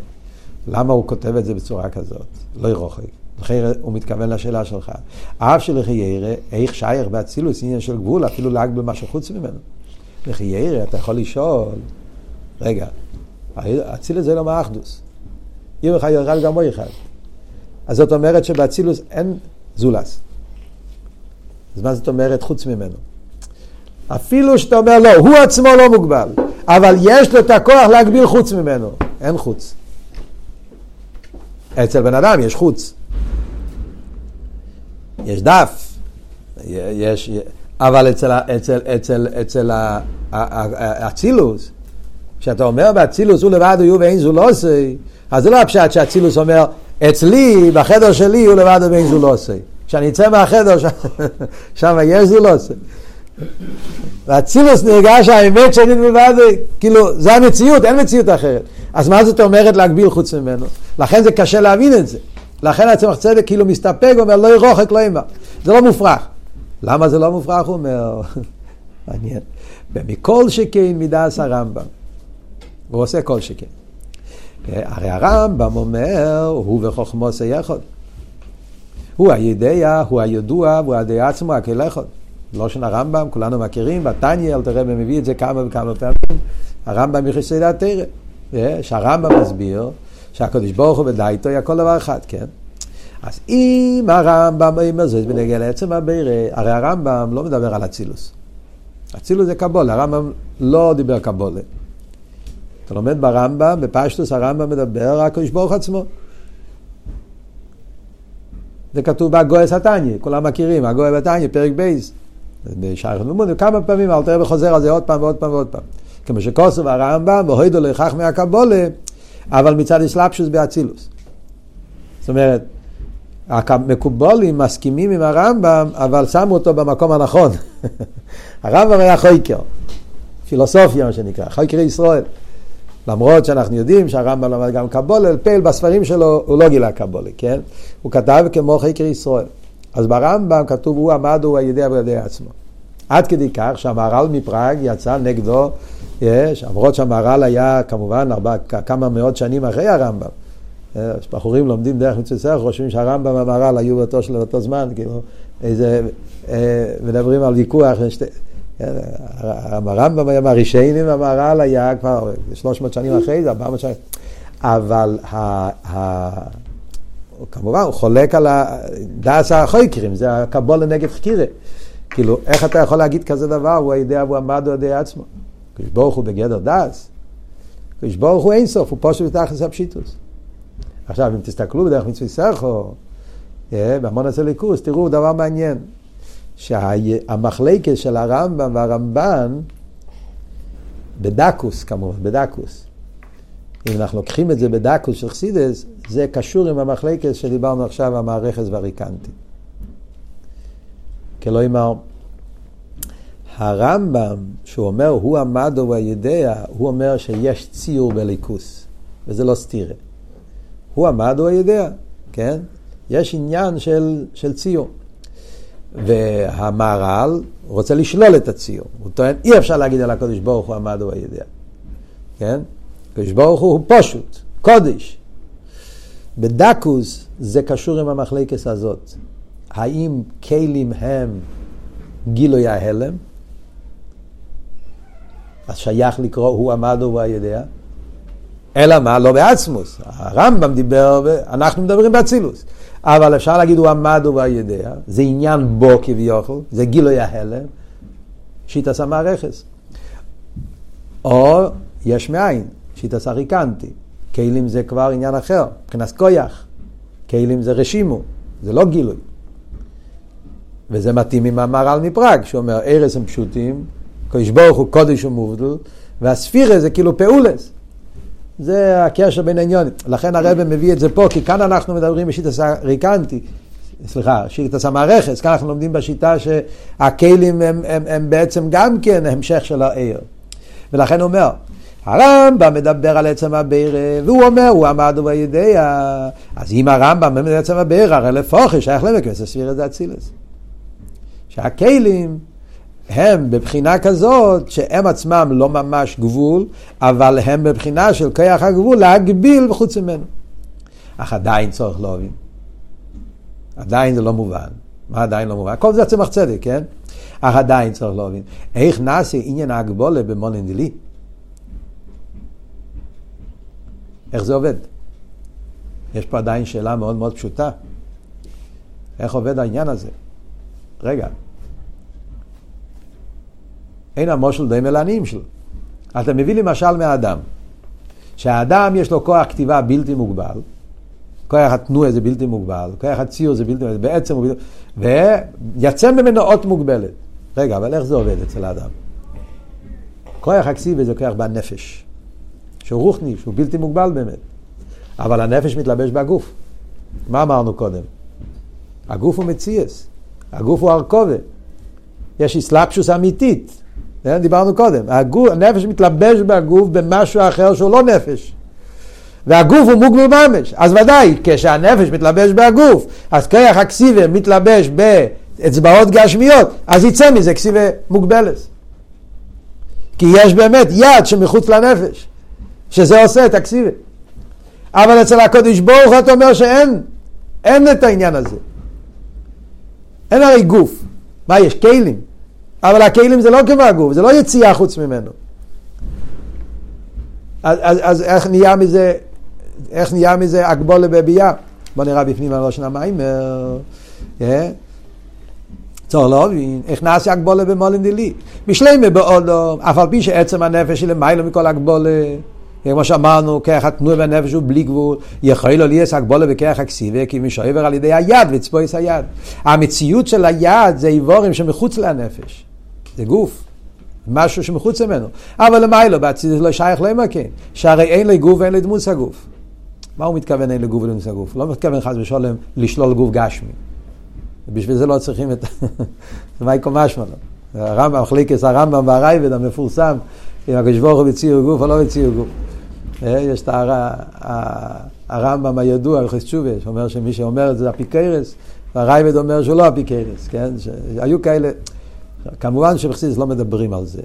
למה הוא כותב את זה בצורה כזאת? לא ירוחק. לכן הוא מתכוון לשאלה שלך. אף שלכי ירא, איך שייך באצילוס, עניין של גבול, אפילו להגביל משהו חוץ ממנו. לכי ירא, אתה יכול לשאול, רגע, אצילוס זה לא מאחדוס. אם אחד ירד גם הוא אחד. אז זאת אומרת שבאצילוס אין זולס. אז מה זאת אומרת חוץ ממנו? אפילו שאתה אומר לא, הוא עצמו לא מוגבל, אבל יש לו את הכוח להגביל חוץ ממנו. אין חוץ. אצל בן אדם יש חוץ. יש דף. יש, אבל אצל האצילוס, כשאתה אומר באצילוס הוא לבד הוא ואין זו לא עושה, אז זה לא הפשט שהאצילוס אומר אצלי, בחדר שלי הוא לבד הוא ואין זו לא עושה. כשאני אצא מהחדר שם יש זו לא עושה. והאצילוס נרגש האמת שאני לבד, כאילו זה המציאות, אין מציאות אחרת. אז מה זאת אומרת להגביל חוץ ממנו? לכן זה קשה להבין את זה. לכן הצמח צדק כאילו מסתפק ואומר לא ירוחק לא אימא. זה לא מופרך. למה זה לא מופרך? הוא אומר, מעניין. ומכל שכן מדעס הרמב"ם. הוא עושה כל שכן. הרי הרמב"ם אומר, הוא וחוכמו סייחוד. הוא הידיעה, הוא הידוע, הוא הדעה עצמו, הכלכות. לא שנה רמב"ם, כולנו מכירים, בתניה, אל תראה, מביא את זה כמה וכמה פעמים. הרמב"ם יחסי דעת תראה. שהרמב"ם מסביר שהקדוש ברוך הוא בדעתו היה כל דבר אחד, כן? אז אם הרמב"ם אומר זה בנגע לעצם הבירא, הרי הרמב"ם לא מדבר על אצילוס. אצילוס זה קבולה, הרמב"ם לא דיבר קבולה. אתה לומד ברמב"ם, בפשטוס הרמב"ם מדבר על הקדוש ברוך עצמו. זה כתוב בהגויה בתניא, כולם מכירים, הגויה בתניא, פרק בייס. בשער חנמון, וכמה פעמים, אל תראה וחוזר על זה עוד פעם ועוד פעם ועוד פעם. כמו שכוסוב הרמב"ם, והוידו לכך מהקבולה, אבל מצד הסלבשוס באצילוס. זאת אומרת, המקובולים מסכימים עם הרמב"ם, אבל שמו אותו במקום הנכון. הרמב"ם היה חויקר, פילוסופיה מה שנקרא, חויקרי ישראל. למרות שאנחנו יודעים שהרמב"ם למד גם קבולה, פעל בספרים שלו הוא לא גילה קבולה, כן? הוא כתב כמו חויקרי ישראל. אז ברמב"ם כתוב הוא עמד הוא הידיע בידי עצמו. עד כדי כך שהמהר"ל מפראג יצא נגדו, למרות שהמהר"ל היה כמובן כמה מאות שנים אחרי הרמב"ם. בחורים לומדים דרך מצויצר, חושבים שהרמב"ם והמהר"ל היו באותו זמן, כאילו, מדברים על ויכוח. הרמב"ם היה מהראשיינים, והמהר"ל היה כבר 300 שנים אחרי זה, 400 שנים. אבל כמובן הוא חולק על דעס החוקרים, זה הקבולה נגד חקירה. כאילו, איך אתה יכול להגיד כזה דבר? הוא הידיע, הוא עמד, הוא הידיע עצמו. הקדוש ברוך הוא בגדר דעס. הקדוש ברוך הוא אין סוף, הוא פשוט בתכלס הפשיטוס. עכשיו, אם תסתכלו בדרך מצווי סרחו, בהמון הסליקוס, תראו דבר מעניין, שהמחלקה של הרמב"ם והרמב"ן, בדקוס כמובן, בדקוס. אם אנחנו לוקחים את זה בדקוס של חסידס, זה קשור עם המחלקה שדיברנו עכשיו, המערכס והריקנטי. כלא אמר, הרמב"ם, שהוא אומר, הוא עמד הוא הידיע, הוא אומר שיש ציור בליקוס, וזה לא סתירה. הוא עמד, הוא הידיע, כן? יש עניין של ציור. והמהר"ל רוצה לשלול את הציור. הוא טוען, אי אפשר להגיד על הקדוש ברוך הוא עמד, הוא הידיע. כן? הקדוש ברוך הוא פשוט, קודש. בדקוס זה קשור עם המחלקס הזאת. האם כלים הם גילוי ההלם? אז שייך לקרוא, הוא עמד, הוא הידיע. אלא מה? לא בעצמוס. הרמב"ם דיבר, אנחנו מדברים באצילוס. אבל אפשר להגיד, הוא עמד ובידיע. זה עניין בו כביכול. זה גילוי ההלם. שיטה שמה רכס. או יש מאין. שיטה שריקנתי. כלים זה כבר עניין אחר. כנס כויח. כלים זה רשימו. זה לא גילוי. וזה מתאים עם המהר"ל מפראג. שאומר, ערס הם פשוטים. קדוש ברוך הוא קודש ומובדל. והספירה זה כאילו פעולס. זה הקשר בין העניונים. לכן הרב מביא את זה פה, כי כאן אנחנו מדברים בשיטה סריקנטי, סליחה, שיטה סמרכס, כאן אנחנו לומדים בשיטה שהכלים הם בעצם גם כן המשך של העיר. ולכן הוא אומר, הרמב"ם מדבר על עצם הבירא, והוא אומר, הוא עמד ובידיע. אז אם הרמב"ם מדבר על עצם הבירא, הרי לפוחש, שייך למקווס, הסביר את זה אצילס. שהכלים הם בבחינה כזאת שהם עצמם לא ממש גבול, אבל הם בבחינה של כוח הגבול להגביל בחוץ ממנו. אך עדיין צורך לא הבין. עדיין זה לא מובן. מה עדיין לא מובן? כל זה צמח צדק, כן? אך עדיין צורך לא הבין. איך נעשה עניין ההגבולה במוננדלי? איך זה עובד? יש פה עדיין שאלה מאוד מאוד פשוטה. איך עובד העניין הזה? רגע. אין המושל דומה לעניים שלו. אתה מביא לי משל מהאדם. שהאדם יש לו כוח כתיבה בלתי מוגבל, כוח התנועה זה בלתי מוגבל, כוח הציור זה בלתי מוגבל, בעצם הוא בלתי מוגבל, ויצם ממנו אות מוגבלת. רגע, אבל איך זה עובד אצל האדם? כוח הכסיבה זה כוח בנפש, שהוא רוחני, שהוא בלתי מוגבל באמת. אבל הנפש מתלבש בגוף. מה אמרנו קודם? הגוף הוא מציאס, הגוף הוא הרכובה. יש הסלאפשוס אמיתית. דיברנו קודם, הנפש מתלבש בגוף במשהו אחר שהוא לא נפש. והגוף הוא מוגבל ממש. אז ודאי, כשהנפש מתלבש בגוף, אז כוח הכסיבה מתלבש באצבעות גשמיות, אז יצא מזה כסיבה מוגבלת. כי יש באמת יד שמחוץ לנפש, שזה עושה את הכסיבה. אבל אצל הקדוש ברוך הוא אומר שאין, אין את העניין הזה. אין הרי גוף. מה יש? כלים. אבל הכלים זה לא כמו הגוף, זה לא יציאה חוץ ממנו. אז איך נהיה מזה אגבולה בבי"ע? בוא נראה בפנים על ראשון המאמר. צור לא הבין, איך נעשה אגבולה במולים דילי? משלמה באודום, אף על פי שעצם הנפש היא למעלה מכל אגבולה. כמו שאמרנו, כך התנוע בנפש הוא בלי גבול, יכול לו להיות אגבולה בכך הכסיבה, כי מי שעבר על ידי היד וצפויס היד. המציאות של היד זה איבורים שמחוץ לנפש. זה גוף. משהו שמחוץ ממנו. אבל למה לא? בעצם זה לא שייך לא ימקן. שהרי אין לי גוף ואין לי דמוס הגוף. מה הוא מתכוון אין לי גוף ודמוס הגוף? לא מתכוון חס ושולם לשלול גוף גשמי. בשביל זה לא צריכים את... זה מייקו משמענו. הרמב"ם, חליקס הרמב"ם והרייבד המפורסם, אם הגשבור הוא בציור גוף או לא בציור גוף. יש את הרמב"ם הידוע, וחסצ'ובה, שאומר שמי שאומר את זה אפיקרס, והרייבד אומר שהוא לא אפיקרס, כן? שהיו כאלה... כמובן שבחסידות לא מדברים על זה.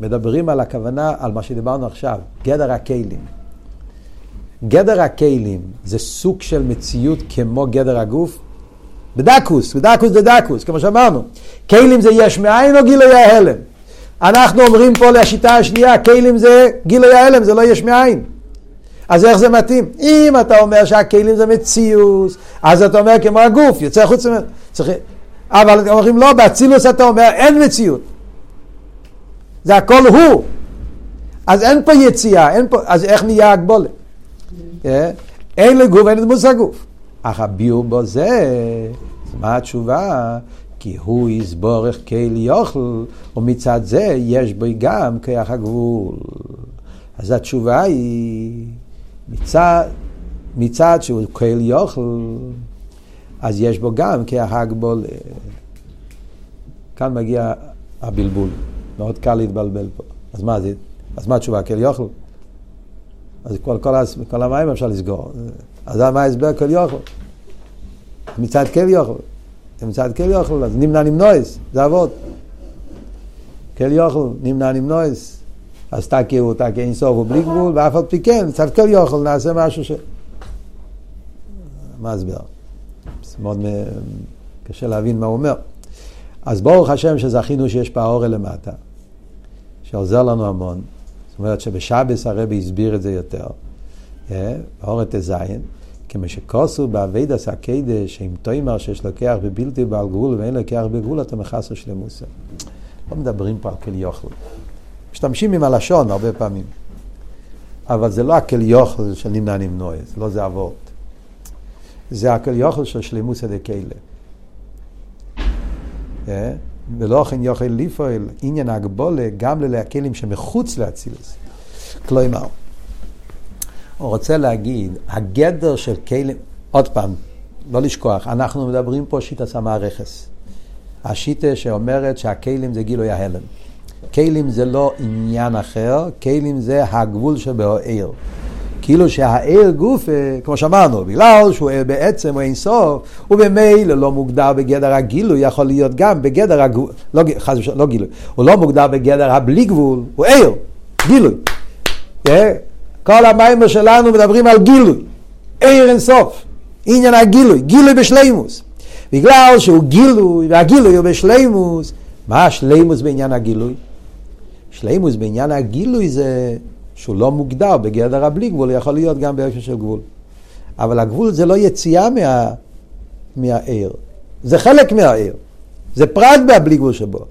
מדברים על הכוונה, על מה שדיברנו עכשיו, גדר הכלים. גדר הכלים זה סוג של מציאות כמו גדר הגוף. בדקוס, בדקוס דדקוס, כמו שאמרנו. כלים זה יש מאין או גילוי ההלם? אנחנו אומרים פה לשיטה השנייה, כלים זה גילוי ההלם, זה לא יש מאין. אז איך זה מתאים? אם אתה אומר שהכלים זה מציאות, אז אתה אומר כמו הגוף, יוצא חוץ ממנו. אבל אומרים לא, באצילוס אתה אומר, אין מציאות. זה הכל הוא. אז אין פה יציאה, אין פה, אז איך נהיה הגבולה? אין לגוף, אין לדמוס הגוף. אך הביור בו זה, מה התשובה? כי הוא יסבורך כאל יוכל, ומצד זה יש בו גם כיח הגבול. אז התשובה היא, מצד שהוא כאל יוכל, אז יש בו גם כיח הגבול. כאן מגיע הבלבול. מאוד קל להתבלבל פה. אז מה זה? אז מה התשובה? כל יוכל? אז כל המים אפשר לסגור. אז מה הסבר כל יוכל? מצד כל יוכל. מצד כל יוכל, אז נמנע נמנועס. זה עבוד. כל יוכל, נמנע נמנועס. אז תקיעו, תקיע אינסוף ובלי גבול, ואף עוד פי כן, מצד כל יוכל נעשה משהו ש... מה הסבר? מאוד קשה להבין מה הוא אומר. אז ברוך השם שזכינו שיש פה האור למטה, שעוזר לנו המון. זאת אומרת שבשבס הרבי הסביר את זה יותר. האור את הזין, כמו שכוסו בעבד עשה קדש, עם תוימר שיש לוקח בבלתי בעל גבול, ואין לוקח בגבול, אתה מחסו שלמוסה. לא מדברים פה על כל יוכל. משתמשים עם הלשון הרבה פעמים. אבל זה לא הכל יוכל של נמנע נמנוע, זה לא זה עבור. זה הכל יוכל של שלימוס הדקיילה. ולא כן יוכל לפעול עניין הגבולה גם ללהכלים שמחוץ לאצילוס. כלומר, הוא רוצה להגיד, הגדר של כלים, עוד פעם, לא לשכוח, אנחנו מדברים פה שיטה שמה הרכס. השיטה שאומרת שהכלים זה גילוי ההלם. כלים זה לא עניין אחר, כלים זה הגבול שבהאיר. כאילו שהאיר גוף, כמו שאמרנו, בגלל שהוא בעצם הוא אינסוף, הוא במילא לא מוגדר בגדר הגילוי, יכול להיות גם בגדר הגבול, לא גילוי, הוא לא מוגדר בגדר הבלי גבול, הוא איר, גילוי. כל המאמר שלנו מדברים על גילוי, איר אינסוף, עניין הגילוי, גילוי בשלימוס. בגלל שהוא גילוי, והגילוי הוא בשלימוס, מה השלימוס בעניין הגילוי? שלימוס בעניין הגילוי זה... שהוא לא מוגדר בגדר הבלי גבול, הוא יכול להיות גם בהקשר של גבול. אבל הגבול זה לא יציאה מהעיר. זה חלק מהעיר. זה פרט בהבלי גבול שבו.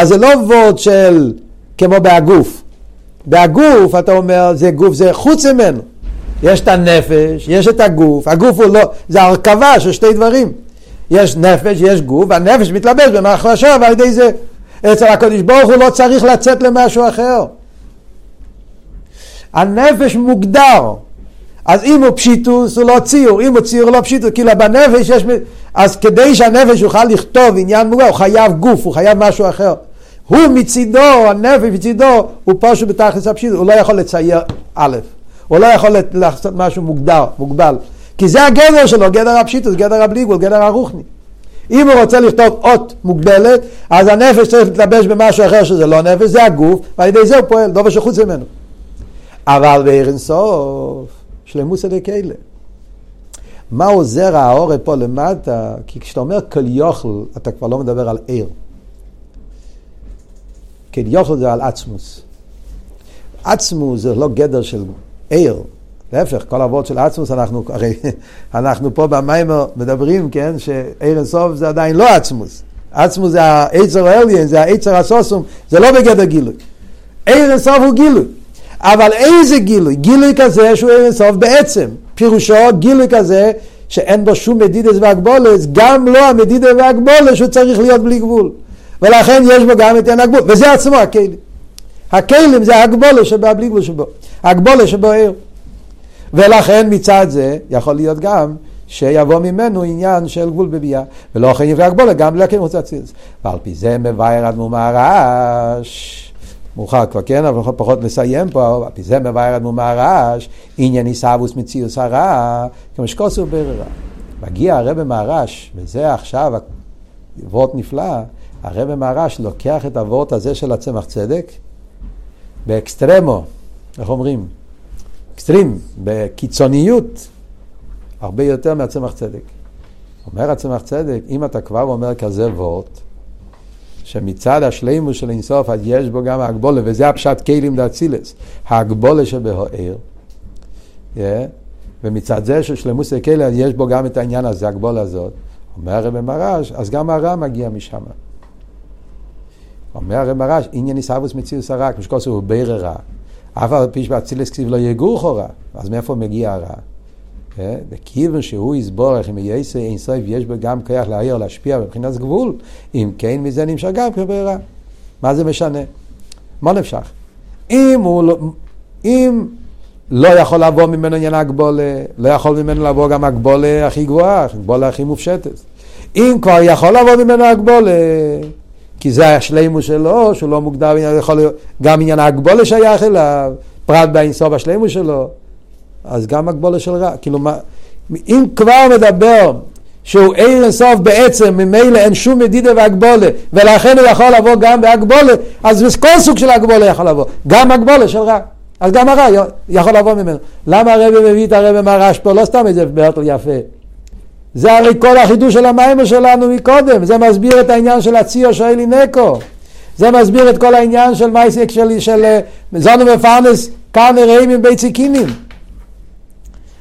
אז זה לא ווד של כמו בהגוף. בהגוף אתה אומר זה גוף, זה חוץ ממנו. יש את הנפש, יש את הגוף. הגוף הוא לא, זה הרכבה של שתי דברים. יש נפש, יש גוף, והנפש מתלבש במחלשה, ועל ידי זה אצל הקדוש ברוך הוא לא צריך לצאת למשהו אחר. הנפש מוגדר. אז אם הוא פשיטוס הוא לא ציור, אם הוא ציור לא פשיטוס, כאילו בנפש יש... אז כדי שהנפש יוכל לכתוב עניין מוגדר, הוא חייב גוף, הוא חייב משהו אחר. הוא מצידו, הנפש מצידו, הוא פשוט בתכלס הפשיטוס, הוא לא יכול לצייר א', הוא לא יכול לעשות משהו מוגדר, מוגבל. כי זה הגדר שלו, גדר הפשיטוס, גדר הבליגול, גדר הרוחני. אם הוא רוצה לכתוב אות מוגבלת, אז הנפש צריך להתלבש במשהו אחר שזה לא נפש, זה הגוף, ועל ידי זה הוא פועל, דבר שחוץ ממנו. אבל באין סוף, שלמוס עדי כאלה. מה עוזר האור פה למטה? כי כשאתה אומר כל יוכל, אתה כבר לא מדבר על עיר. כל יוכל זה על עצמוס. עצמוס זה לא גדר של עיר. להפך, כל העבוד של עצמוס, אנחנו פה במיימר מדברים, כן, שעיר אינסוף זה עדיין לא עצמוס. עצמוס זה העצר העליין, זה העצר הסוסום, זה לא בגדר גילוי. עיר אינסוף הוא גילוי. אבל איזה גילוי? גילוי כזה שהוא עיר אינסוף בעצם. פירושו גילוי כזה שאין בו שום מדידס והגבולס, גם לא המדידס והגבולס שהוא צריך להיות בלי גבול. ולכן יש בו גם את אין הגבול. וזה עצמו הכלים. הכלים זה הגבולס שבא בלי גבול שבו. הגבולס שבו עיר. ולכן מצד זה יכול להיות גם שיבוא ממנו עניין של גבול בבי"ע. ולא כן יפגע גבול גם להקים רוצה ציץ. ועל פי זה מבאר עד מומרש. מאוחר כבר כן, אבל אנחנו פחות נסיים פה. על פי זה מבאר עד מומרש. עניין עיסאוווס מציאוס הרע. כמו שקוסו בררה. מגיע הרב מהר"ש. וזה עכשיו עבורת נפלא. הרב מהר"ש לוקח את העבורת הזה של הצמח צדק. באקסטרמו. איך אומרים? אקסטרים, בקיצוניות, הרבה יותר מהצמח צדק. אומר הצמח צדק, אם אתה כבר אומר כזה וורט, שמצד השלימוס של אינסוף, אז יש בו גם ההגבולה, וזה הפשט כלים דאצילס, ההגבולה שבהוער, ומצד זה של שלימוס הכלים, אז יש בו גם את העניין הזה, ההגבולה הזאת. אומר רבי מהר"ש, אז גם הרע מגיע משם. אומר רבי מהר"ש, עניין עיסאוווס מציאוס הרע, כמו שקוסו הוא בי"ע רע. אף על פי שבאצילס כתיב לא יגור חורה, אז מאיפה מגיע הרע? וכיוון שהוא יסבורך, אם יעשה אין סוף, יש בו גם כוח להעיר, להשפיע מבחינת גבול, אם כן מזה נמשך גם כלפי רע. מה זה משנה? מה נפשך? אם לא יכול לבוא ממנו עניין הגבולה, לא יכול ממנו לבוא גם הגבולה הכי גבוהה, הגבולה הכי מופשטת. אם כבר יכול לבוא ממנו הגבולה, כי זה השלימוס שלו, שהוא לא מוגדר, גם עניין ההגבולה שייך אליו, פרט באינסוף השלימוס שלו, אז גם הגבולה של רע. כאילו, אם כבר מדבר שהוא אין אינסוף בעצם, ממילא אין שום מדידה והגבולה, ולכן הוא יכול לבוא גם בהגבולה, אז כל סוג של הגבולה יכול לבוא, גם הגבולה של רע, אז גם הרע יכול לבוא ממנו. למה הרבי מביא את הרבי מהר"ש פה? לא סתם את זה בהרטל יפה. זה הרי כל החידוש של המאמר שלנו מקודם. זה מסביר את העניין של הציור של אלי נקו. זה מסביר את כל העניין של מייסק של זונו מפרנס כאן הרעים עם בית סיכינים.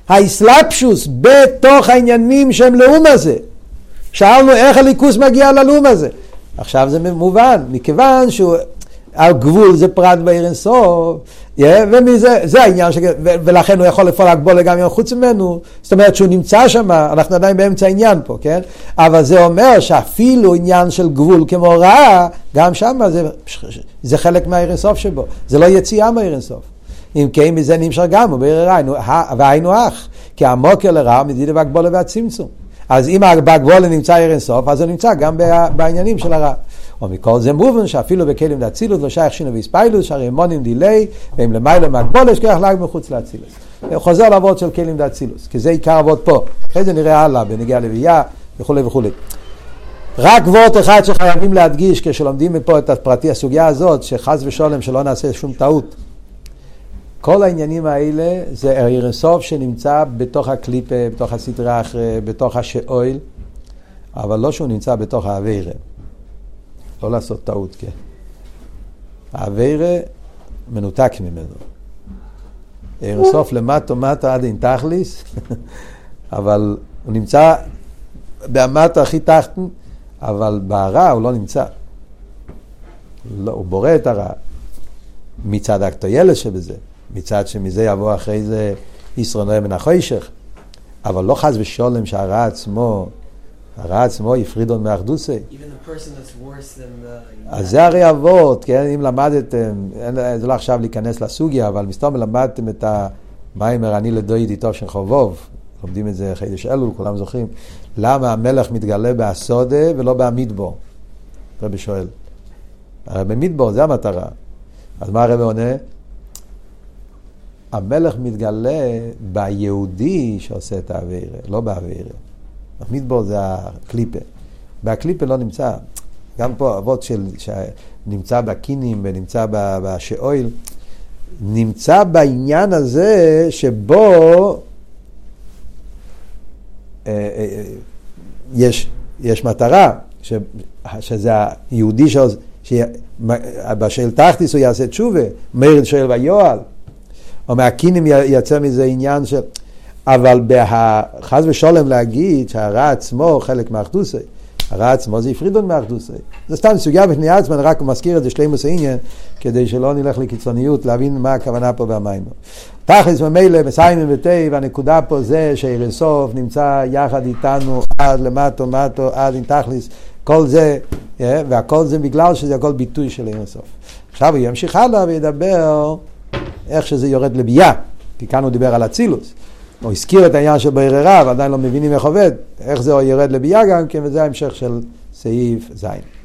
האסלאפשוס בתוך העניינים שהם לאום הזה. שאלנו איך הליכוס מגיע ללאום הזה. עכשיו זה מובן, מכיוון שהגבול זה פרט בעיר אינסוף. וזה העניין, ולכן הוא יכול לפעול להגבול גם עם חוץ ממנו, זאת אומרת שהוא נמצא שם, אנחנו עדיין באמצע העניין פה, כן? אבל זה אומר שאפילו עניין של גבול כמו רע, גם שם זה חלק מהעיר אינסוף שבו, זה לא יציאה מהעיר אינסוף. אם כן, מזה נמשך גם, הוא בעיר רע, והיינו אח, כי המוקר לרע מדיד בהגבולה והצמצום. אז אם בהגבולה נמצא עיר אינסוף, אז הוא נמצא גם בעניינים של הרע. ומכל זה מובן שאפילו בכלים לאצילות לא שייך שינו ואיספיילוס, שהרי מונים דילי, והם למעלה מהגבול, יש כוח להג מחוץ לאצילוס. חוזר לעבוד של כלים לאצילוס, כי זה עיקר עבוד פה. אחרי זה נראה הלאה, בנגיעה לבי"ע וכו' וכו'. רק וורט אחד שחייבים להדגיש, כשלומדים מפה את הפרטי הסוגיה הזאת, שחס ושלום שלא נעשה שום טעות. כל העניינים האלה זה עיר אינסוף שנמצא בתוך הקליפה, בתוך הסדרה אחרי, בתוך השאול, אבל לא שהוא נמצא בתוך האוויר. לא לעשות טעות, כן. העבירה מנותק ממנו. עיר אינסוף למטה עד אין תכליס, אבל הוא נמצא במטה הכי תחתן, אבל בערה הוא לא נמצא. לא, הוא בורא את הרע מצד הקטוילת שבזה, מצד שמזה יבוא אחרי זה ישרונוי מן החוישך, אבל לא חס ושולם שהרע עצמו, הרע עצמו יפרידון מאחדוסי. אז זה הרי אבות, כן? אם למדתם, זה לא עכשיו להיכנס לסוגיה, אבל מסתום למדתם את המיימר אני לדוי ידיתו של חובוב, לומדים את זה חידש אלול, כולם זוכרים, למה המלך מתגלה בהסודה ולא במדבור? הרב שואל. הרב במדבור, זה המטרה. אז מה הרב עונה? המלך מתגלה ביהודי שעושה את העבירה, לא בעבירה. המדבור זה הקליפה. והקליפה לא נמצא. גם פה אבות שנמצא בקינים ונמצא בשאויל, נמצא בעניין הזה שבו יש מטרה שזה היהודי שבשאל תחתיס הוא יעשה תשובה, מרד שואל ויואל, או מהקינים יצא מזה עניין של, אבל חס ושולם להגיד שהרע עצמו חלק מהאחדוסי, הרע עצמו זה יפרידון מהאחדוסי, זה סתם סוגיה בפני עצמן, רק מזכיר את זה שלימוס העניין כדי שלא נלך לקיצוניות, להבין מה הכוונה פה והמים. תכלס ממילא מסיימים וטי, והנקודה פה זה שעיר סוף נמצא יחד איתנו עד למטו מטו עד עם תכלס, כל זה, והכל זה בגלל שזה הכל ביטוי של עיר סוף. עכשיו הוא ימשיך הלאה וידבר איך שזה יורד לבי"ע, כי כאן הוא דיבר על הצילוס, הוא הזכיר את העניין שבעיר רב, עדיין לא מבינים איך עובד, איך זה יורד לבי"ע גם כן, וזה ההמשך של סעיף ז'.